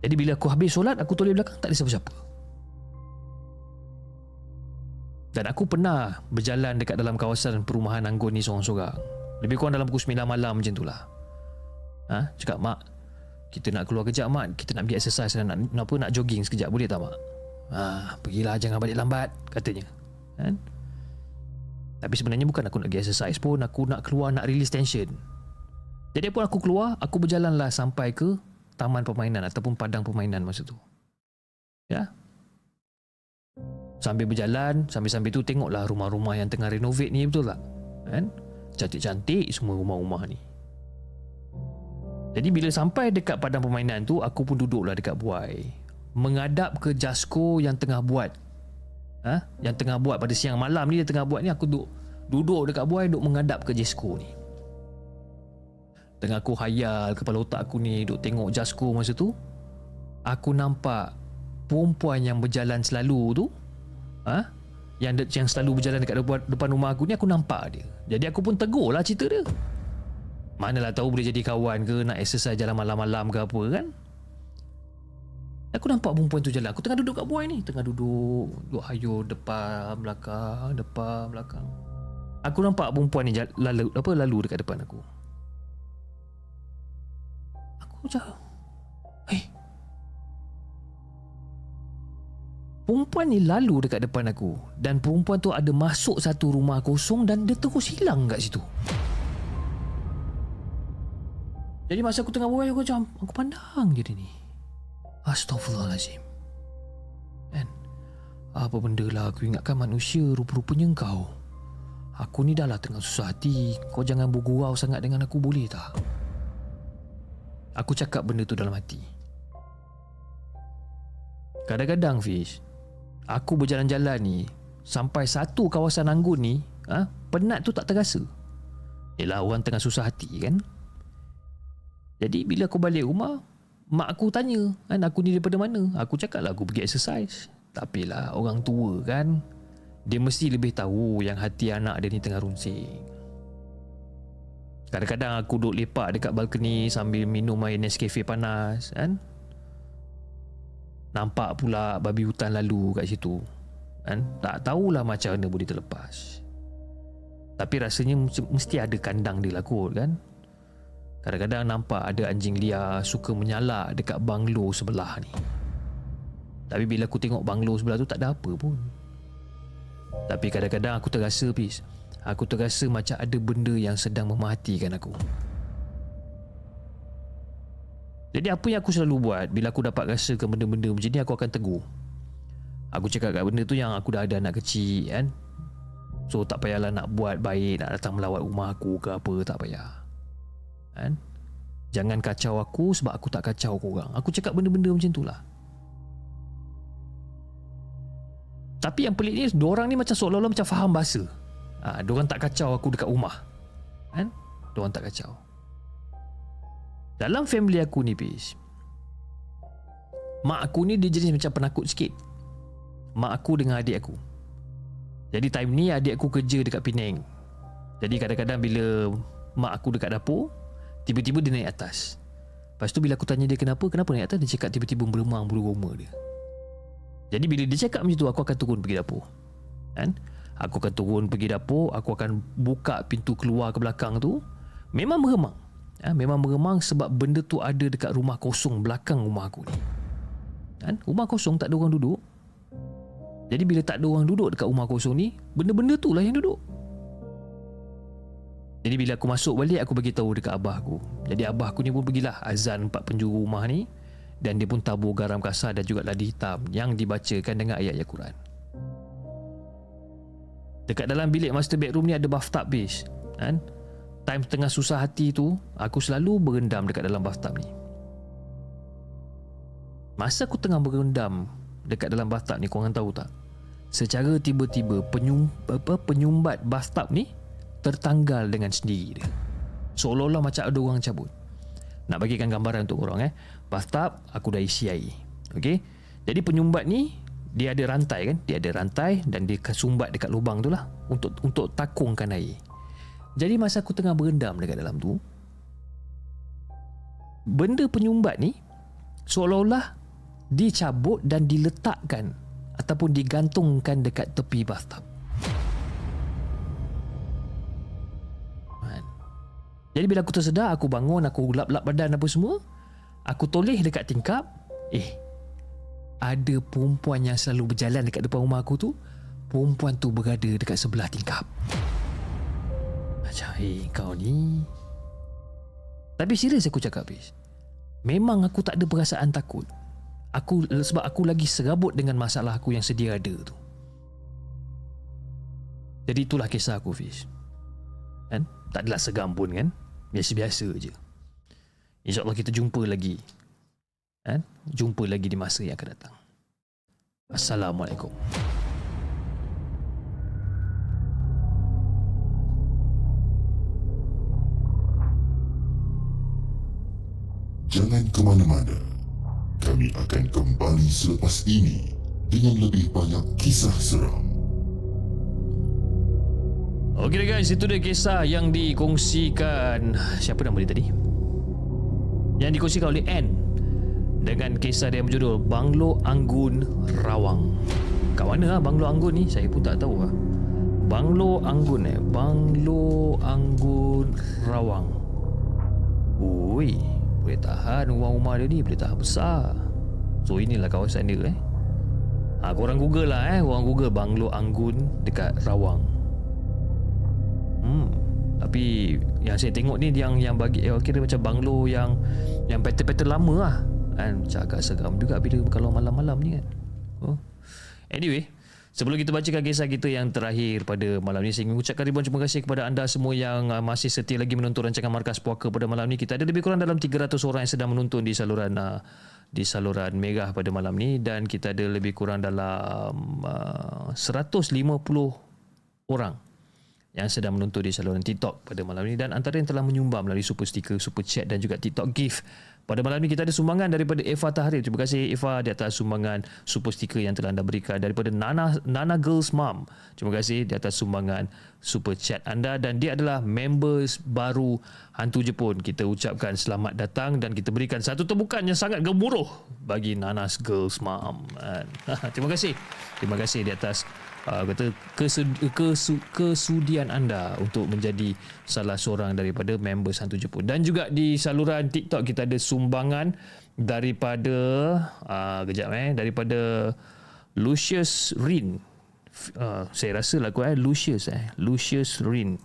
Jadi bila aku habis solat, aku toleh belakang, tak ada siapa-siapa. Dan aku pernah berjalan dekat dalam kawasan perumahan Anggun ni seorang-seorang. Lebih kurang dalam pukul sembilan malam macam tu lah. Ha? Cakap, mak, kita nak keluar kejap mak, kita nak pergi exercise, nak, nak apa, nak jogging sekejap, boleh tak mak? Ha, pergilah, jangan balik lambat, katanya. Ha? Tapi sebenarnya bukan aku nak pergi exercise pun, aku nak keluar, nak release tension. Jadi pun aku keluar, aku berjalanlah sampai ke taman permainan ataupun padang permainan masa tu. Ya. Sambil berjalan, sambil-sambil tu tengoklah rumah-rumah yang tengah renovate ni, betul tak? Kan? Cantik-cantik semua rumah-rumah ni. Jadi bila sampai dekat padang permainan tu, aku pun duduklah dekat buai, menghadap ke Jesko yang tengah buat. Ha? Yang tengah buat pada siang malam ni, dia tengah buat ni, aku duduk duduk dekat buai, duduk menghadap ke Jesko ni. Tengah aku hayal, kepala otak aku ni duduk tengok Jesko masa tu, aku nampak perempuan yang berjalan selalu tu, ha? yang, de- yang selalu berjalan dekat depan rumah aku ni, aku nampak dia. Jadi aku pun tegur lah cerita dia. Manalah tahu boleh jadi kawan ke, nak exercise jalan malam-malam ke apa kan. Aku nampak perempuan tu jalan. Aku tengah duduk kat buai ni, tengah duduk, duduk hayur depan belakang, depan belakang. Aku nampak perempuan ni jala, lalu apa lalu dekat depan aku. Aku cakap, "Hei." Perempuan ni lalu dekat depan aku, dan perempuan tu ada masuk satu rumah kosong dan dia terus hilang kat situ. Jadi masa aku tengah buai, aku macam, aku pandang je dia ni. Astaghfirullahalazim. Kan? Apa benda lah aku ingatkan manusia, rupa-rupanya engkau. Aku ni dah lah tengah susah hati. Kau jangan bergurau sangat dengan aku, boleh tak? Aku cakap benda tu dalam hati. Kadang-kadang Fish, aku berjalan-jalan ni, sampai satu kawasan Anggun ni, ha, penat tu tak terasa. Yelah, orang tengah susah hati kan? Jadi bila aku balik rumah, mak aku tanya kan, aku ni daripada mana. Aku cakap lah aku pergi exercise. Tapilah orang tua kan, dia mesti lebih tahu yang hati anak dia ni tengah runsing. Kadang-kadang aku duduk lepak dekat balkoni sambil minum air Nescafe panas kan. Nampak pula babi hutan lalu kat situ kan. Tak tahulah macam mana boleh terlepas. Tapi rasanya mesti ada kandang dia lah kot kan. Kadang-kadang nampak ada anjing liar suka menyalak dekat banglo sebelah ni. Tapi bila aku tengok banglo sebelah tu tak ada apa pun. Tapi kadang-kadang aku terasa, Pis, aku terasa macam ada benda yang sedang memerhatikan aku. Jadi apa yang aku selalu buat bila aku dapat rasakan benda-benda macam ni, aku akan tegur. Aku cakap kat benda tu yang aku dah ada anak kecil kan. So tak payahlah nak buat baik, nak datang melawat rumah aku ke apa, tak payah. Kan? Jangan kacau aku sebab aku tak kacau korang. Aku cakap benda-benda macam tu lah. Tapi yang pelik ni, diorang ni macam seolah-olah macam faham bahasa. ha, Diorang tak kacau aku dekat rumah kan? Diorang tak kacau. Dalam family aku ni, Pish, mak aku ni dia jenis macam penakut sikit. Mak aku dengan adik aku. Jadi time ni adik aku kerja dekat Penang. Jadi kadang-kadang bila mak aku dekat dapur, tiba-tiba dia naik atas. Lepas tu bila aku tanya dia kenapa, kenapa naik atas, dia cakap tiba-tiba berlemang bulu roma dia. Jadi bila dia cakap macam tu, aku akan turun pergi dapur kan? Aku akan turun pergi dapur, aku akan buka pintu keluar ke belakang tu. Memang meremang ha? Memang meremang sebab benda tu ada dekat rumah kosong belakang rumah aku ni kan? Rumah kosong tak ada orang duduk. Jadi bila tak ada orang duduk dekat rumah kosong ni, benda-benda tu lah yang duduk. Jadi bila aku masuk balik, aku bagi tahu dekat abah aku. Jadi abah aku ni pun pergilah azan empat penjuru rumah ni, dan dia pun tabur garam kasar dan juga lada hitam yang dibacakan dengan ayat-ayat Quran. Dekat dalam bilik master bedroom ni ada bathtub, Bis kan? Time tengah susah hati tu, aku selalu berendam dekat dalam bathtub ni. Masa aku tengah berendam dekat dalam bathtub ni, korang tahu tak? Secara tiba-tiba penyum, apa, penyumbat bathtub ni tertanggal dengan sendiri dia, seolah-olah macam ada orang cabut. Nak bagikan gambaran untuk korang eh, bathtub aku dah isi air. Okay? Jadi penyumbat ni dia ada rantai kan, dia ada rantai dan dia sumbat dekat lubang tu lah untuk, untuk takungkan air. Jadi masa aku tengah berendam dekat dalam tu, benda penyumbat ni seolah-olah dicabut dan diletakkan ataupun digantungkan dekat tepi bathtub. Jadi bila aku tersedar, aku bangun, aku lap-lap badan apa semua, aku toleh dekat tingkap. Eh, ada perempuan yang selalu berjalan dekat depan rumah aku tu. Perempuan tu berada dekat sebelah tingkap. Macam, eh kau ni. Tapi serius aku cakap, Bis, memang aku tak ada perasaan takut. Aku sebab aku lagi serabut dengan masalah aku yang sedia ada tu. Jadi itulah kisah aku, Fish. Kan? Tak adalah seram pun kan? Biasa-biasa je. InsyaAllah kita jumpa lagi. Kan? Jumpa lagi di masa yang akan datang. Assalamualaikum. Jangan ke mana-mana. Kami akan kembali selepas ini dengan lebih banyak kisah seram. Okey guys, itu dia kisah yang dikongsikan. Siapa nama dia tadi? Yang dikongsikan oleh Anne dengan kisah dia berjudul Banglo Anggun Rawang. Kat mana lah Banglo Anggun ni? Saya pun tak tahu lah. Banglo Anggun eh Banglo Anggun Rawang. Ui, boleh tahan rumah-rumah dia ni, boleh tahan besar. So inilah kawasan dia eh. Ha, korang google lah eh. Korang google Banglo Anggun dekat Rawang. Hmm. Tapi yang saya tengok ni yang yang bagi eh, kira macam banglo yang yang pattern-pattern lama lah kan. Macam agak seram juga bila kalau malam-malam ni kan. Oh. Anyway, sebelum kita bacakan kisah kita yang terakhir pada malam ni, saya ingin ucapkan ribuan terima kasih kepada anda semua yang masih setia lagi menonton rancangan Markas Puaka pada malam ni. Kita ada lebih kurang dalam tiga ratus orang yang sedang menonton di saluran uh, di saluran Megah pada malam ni, dan kita ada lebih kurang dalam uh, seratus lima puluh orang yang sedang menonton di saluran TikTok pada malam ni, dan antara yang telah menyumbang melalui super sticker, super chat dan juga TikTok gift. Pada malam ni kita ada sumbangan daripada Eva Tahrir. Terima kasih Eva di atas sumbangan super sticker yang telah anda berikan. Daripada Nana Nana Girls Mom. Terima kasih di atas sumbangan super chat anda, dan dia adalah members baru Hantu Jepun. Kita ucapkan selamat datang dan kita berikan satu tepukan yang sangat gemuruh bagi Nana Girls Mom. Terima kasih. Terima kasih di atas Uh, kata kesu- kesu- kesudian anda untuk menjadi salah seorang daripada member Hantu Jepun. Dan juga di saluran TikTok kita ada sumbangan daripada uh, kejap eh daripada Lucius Rin. Uh, saya rasa lah aku eh Lucius eh Lucius Rin.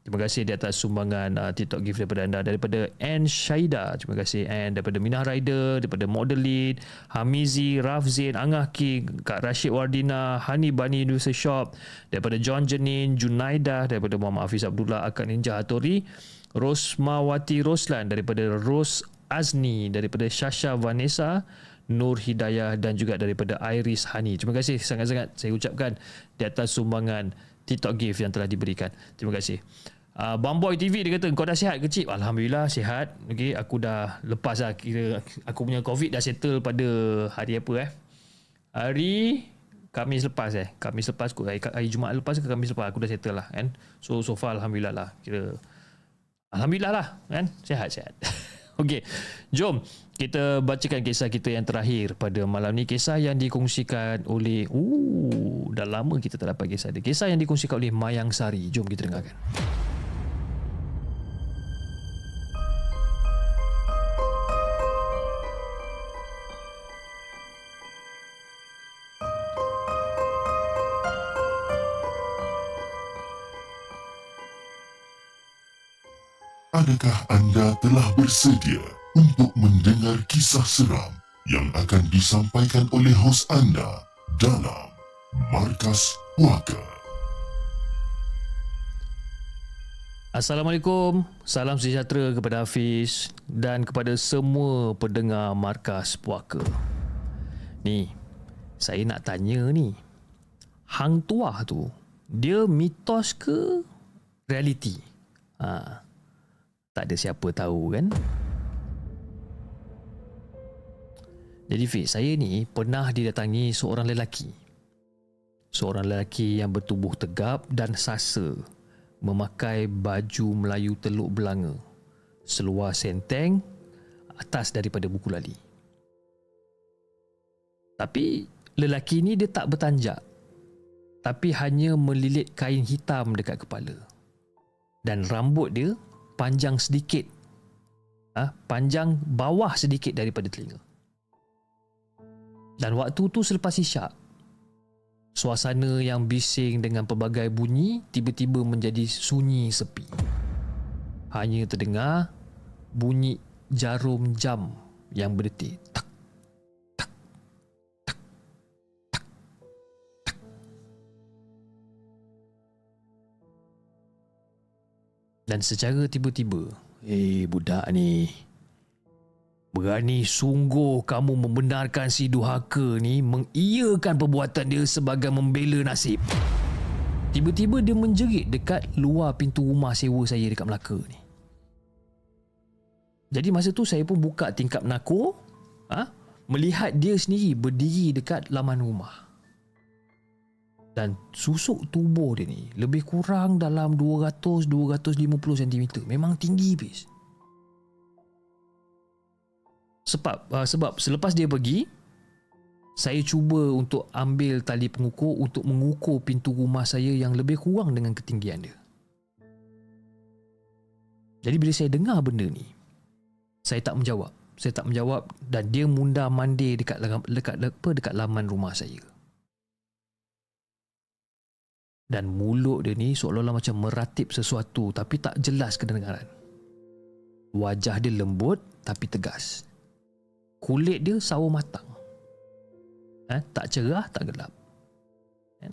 Terima kasih di atas sumbangan uh, TikTok gift daripada anda. Daripada Ann Shaida, terima kasih Ann. Daripada Minah Rider, daripada Modelin, Hamizi, Rafzin, Angah King, Kak Rashid Wardina, Hani Bani Universal Shop, daripada John Janin, Junaidah, daripada Muhammad Hafiz Abdullah, Akad Ninja Hattori, Rosmawati Roslan, daripada Ros Azni, daripada Shasha Vanessa, Nur Hidayah, dan juga daripada Iris Hani. Terima kasih sangat-sangat saya ucapkan di atas sumbangan TikTok gift yang telah diberikan. Terima kasih. Uh, Bamboy T V dia kata, kau dah sihat ke Cip? Alhamdulillah sihat. Okey, aku dah lepas lah, kira aku punya COVID dah settle pada hari apa eh? Hari Khamis lepas eh. Khamis lepas kot. Hari, hari Jumaat lepas ke Khamis lepas aku dah settle lah kan. So so far alhamdulillah lah. Kira alhamdulillah lah kan. Sihat-sihat. Okey, jom kita bacakan kisah kita yang terakhir pada malam ni. Kisah yang dikongsikan oleh... Uh, dah lama kita tak dapat kisah dia. Kisah yang dikongsikan oleh Mayang Sari. Jom kita dengarkan. Adakah anda telah bersedia untuk mendengar kisah seram yang akan disampaikan oleh hos anda dalam Markas Puaka? Assalamualaikum, salam sejahtera kepada Hafiz dan kepada semua pendengar Markas Puaka. Ni, saya nak tanya ni. Hang Tuah tu, dia mitos ke realiti? Ha. Tak ada siapa tahu kan. Jadi Fiz, saya ni pernah didatangi seorang lelaki. Seorang lelaki yang bertubuh tegap dan sasa, memakai baju Melayu Teluk Belanga, seluar senteng, atas daripada buku lali. Tapi lelaki ni dia tak bertanjak, tapi hanya melilit kain hitam dekat kepala. Dan rambut dia panjang sedikit, ha? panjang bawah sedikit daripada telinga. Dan waktu tu selepas isyak, suasana yang bising dengan pelbagai bunyi tiba-tiba menjadi sunyi sepi. Hanya terdengar bunyi jarum jam yang berdetik, tak, tak, Dan secara tiba-tiba, eh budak ni, berani sungguh kamu membenarkan si Duhaka ni mengiyakan perbuatan dia sebagai membela nasib. Tiba-tiba dia menjerit dekat luar pintu rumah sewa saya dekat Melaka ni. Jadi masa tu saya pun buka tingkap nakur, ha? melihat dia sendiri berdiri dekat laman rumah. Dan susuk tubuh dia ni lebih kurang dalam dua ratus dua ratus lima puluh sentimeter. Memang tinggi bis. Sebab uh, sebab selepas dia pergi, saya cuba untuk ambil tali pengukur untuk mengukur pintu rumah saya yang lebih kurang dengan ketinggian dia. Jadi bila saya dengar benda ni, saya tak menjawab. Saya tak menjawab dan dia mundar-mandir dekat dekat apa dekat laman rumah saya. Dan mulut dia ni seolah-olah macam meratip sesuatu tapi tak jelas kedengaran. Wajah dia lembut tapi tegas. Kulit dia sawo matang. Ha? Tak cerah, tak gelap. Ha?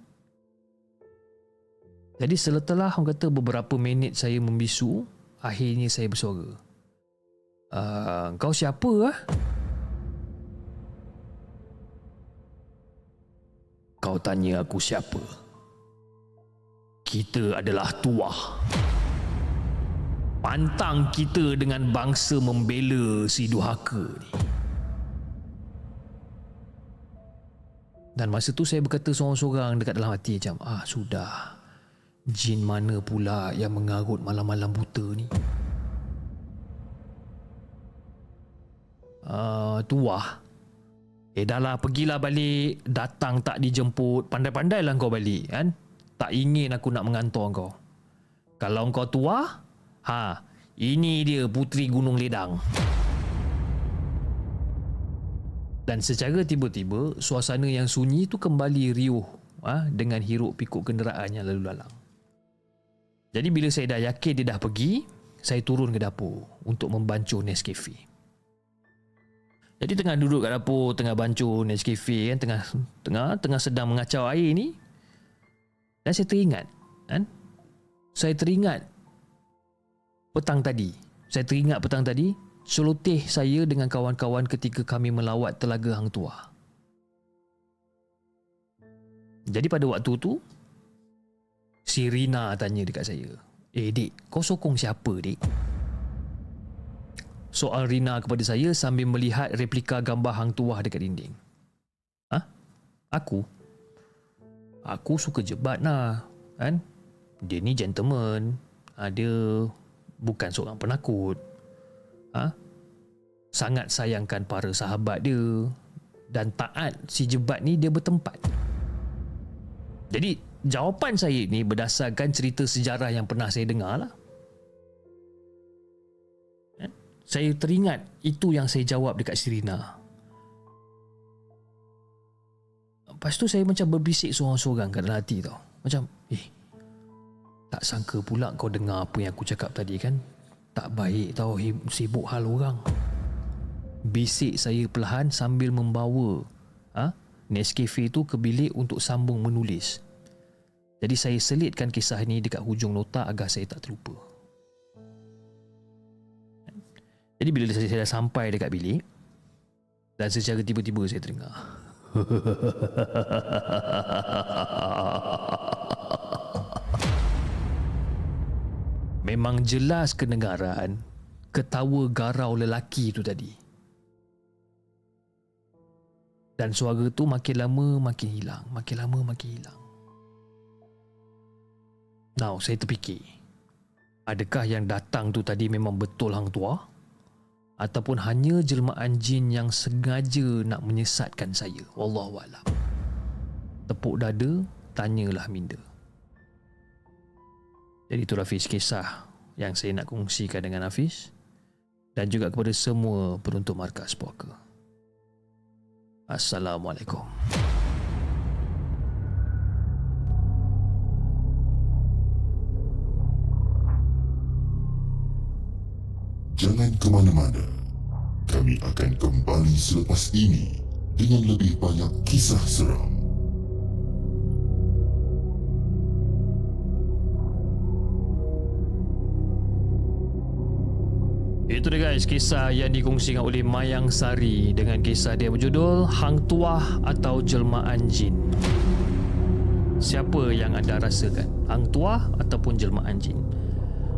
Jadi seletelah orang kata beberapa minit saya membisu, akhirnya saya bersuara. Uh, kau siapa lah? Kau tanya aku siapa? Kita adalah tuah. Pantang kita dengan bangsa membela si Duhaka ni. Dan masa tu saya berkata seorang-seorang dekat dalam hati macam, ah sudah, jin mana pula yang mengarut malam-malam buta ni? Uh, tuah, eh dah lah, pergilah balik. Datang tak dijemput, pandai-pandailah kau balik kan? Tak ingin aku nak mengantor kau. Kalau kau tua, ha, ini dia Puteri Gunung Ledang. Dan secara tiba-tiba, suasana yang sunyi tu kembali riuh ha, dengan hiruk pikuk kenderaan yang lalu lalang. Jadi bila saya dah yakin dia dah pergi, saya turun ke dapur untuk membancuh Nescafe. Jadi tengah duduk kat dapur, tengah bancuh Nescafe kan, tengah tengah tengah sedang mengacau air ni. Dan saya teringat, kan? Saya teringat petang tadi. Saya teringat petang tadi, seloteh saya dengan kawan-kawan ketika kami melawat Telaga Hang Tuah. Jadi pada waktu tu, si Rina tanya dekat saya, eh dek, kau sokong siapa dek? Soal Rina kepada saya sambil melihat replika gambar Hang Tuah dekat dinding. Ha? Aku? Aku suka Jebat lah, kan? Dia ni gentleman. Ha, dia bukan seorang penakut. Ha? Sangat sayangkan para sahabat dia. Dan taat si Jebat ni dia bertempat. Jadi, jawapan saya ni berdasarkan cerita sejarah yang pernah saya dengar lah. Ha? Saya teringat itu yang saya jawab dekat Sirina. Lepas tu saya macam berbisik seorang-seorang kat dalam hati tau. Macam, eh, tak sangka pula kau dengar apa yang aku cakap tadi kan. Tak baik tau, sibuk hal orang. Bisik saya perlahan sambil membawa ha, Nescafe tu ke bilik untuk sambung menulis. Jadi saya selitkan kisah ni dekat hujung nota agar saya tak terlupa. Jadi bila saya dah sampai dekat bilik, dan secara tiba-tiba saya terdengar. Memang jelas kedengaran ketawa garau lelaki itu tadi. Dan suara tu makin lama makin hilang, makin lama makin hilang. Now saya terfikir, adakah yang datang tu tadi memang betul Hang Tuah ataupun hanya jelmaan jin yang sengaja nak menyesatkan saya? Wallahualam. Tepuk dada, tanyalah minda. Jadi itu Hafiz, kisah yang saya nak kongsikan dengan Hafiz dan juga kepada semua penonton Markas Puaka. Assalamualaikum. Jangan ke mana-mana. Kami akan kembali selepas ini dengan lebih banyak kisah seram. Itu dia guys, kisah yang dikongsikan oleh Mayang Sari dengan kisah dia berjudul Hang Tuah atau Jelmaan Jin. Siapa yang anda rasakan? Hang Tuah ataupun jelmaan jin?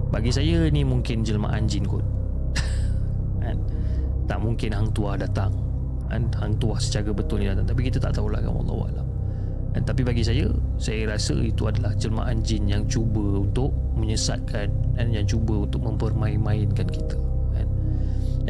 Bagi saya ni mungkin jelmaan jin kot. Tak mungkin Hang Tuah datang. Hang Tuah secara betulnya datang, tapi kita tak tahulah kan, wallahualam. Tapi bagi saya, saya rasa itu adalah jelmaan jin yang cuba untuk menyesatkan dan yang cuba untuk mempermain-mainkan kita.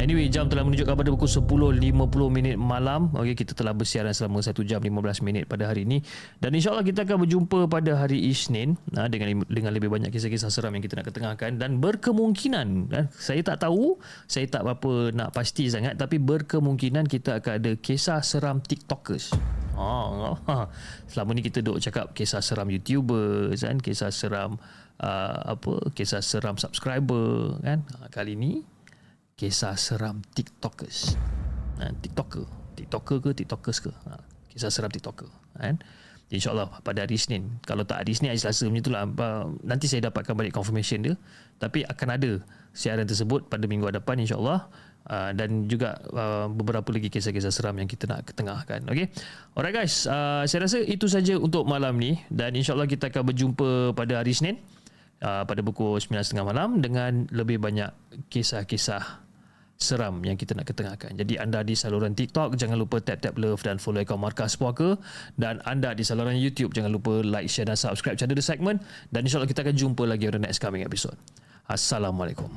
Anyway, jam telah menunjukkan pada pukul sepuluh lima puluh malam. Okey, kita telah bersiaran selama satu jam lima belas minit pada hari ini. Dan insyaAllah kita akan berjumpa pada hari Isnin dengan dengan lebih banyak kisah-kisah seram yang kita nak ketengahkan. Dan berkemungkinan, saya tak tahu, saya tak apa nak pasti sangat, tapi berkemungkinan kita akan ada kisah seram TikTokers. Ah, ah. Selama ni kita duk cakap kisah seram YouTuber kan, kisah seram uh, apa, kisah seram subscriber kan. Kali ni kisah seram TikTokers. Ha, TikToker, TikToker ke TikTokers ke? Ha, kisah seram TikToker kan. InsyaAllah pada hari Isnin. Kalau tak hari Isnin, hari Selasa macam itulah. Nanti saya dapatkan balik confirmation dia. Tapi akan ada siaran tersebut pada minggu hadapan insyaAllah. Uh, dan juga uh, beberapa lagi kisah-kisah seram yang kita nak ketengahkan. Okay? Alright guys, uh, saya rasa itu saja untuk malam ni. Dan insyaAllah kita akan berjumpa pada hari Isnin. Uh, pada pukul sembilan tiga puluh malam dengan lebih banyak kisah-kisah seram yang kita nak ketengahkan. Jadi anda di saluran TikTok, jangan lupa tap-tap love dan follow akaun Markas Puaka. Dan anda di saluran YouTube, jangan lupa like, share dan subscribe channel The Segment. Dan insyaAllah kita akan jumpa lagi pada next coming episode. Assalamualaikum.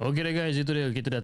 Okey dah guys, itu dia. Kita dah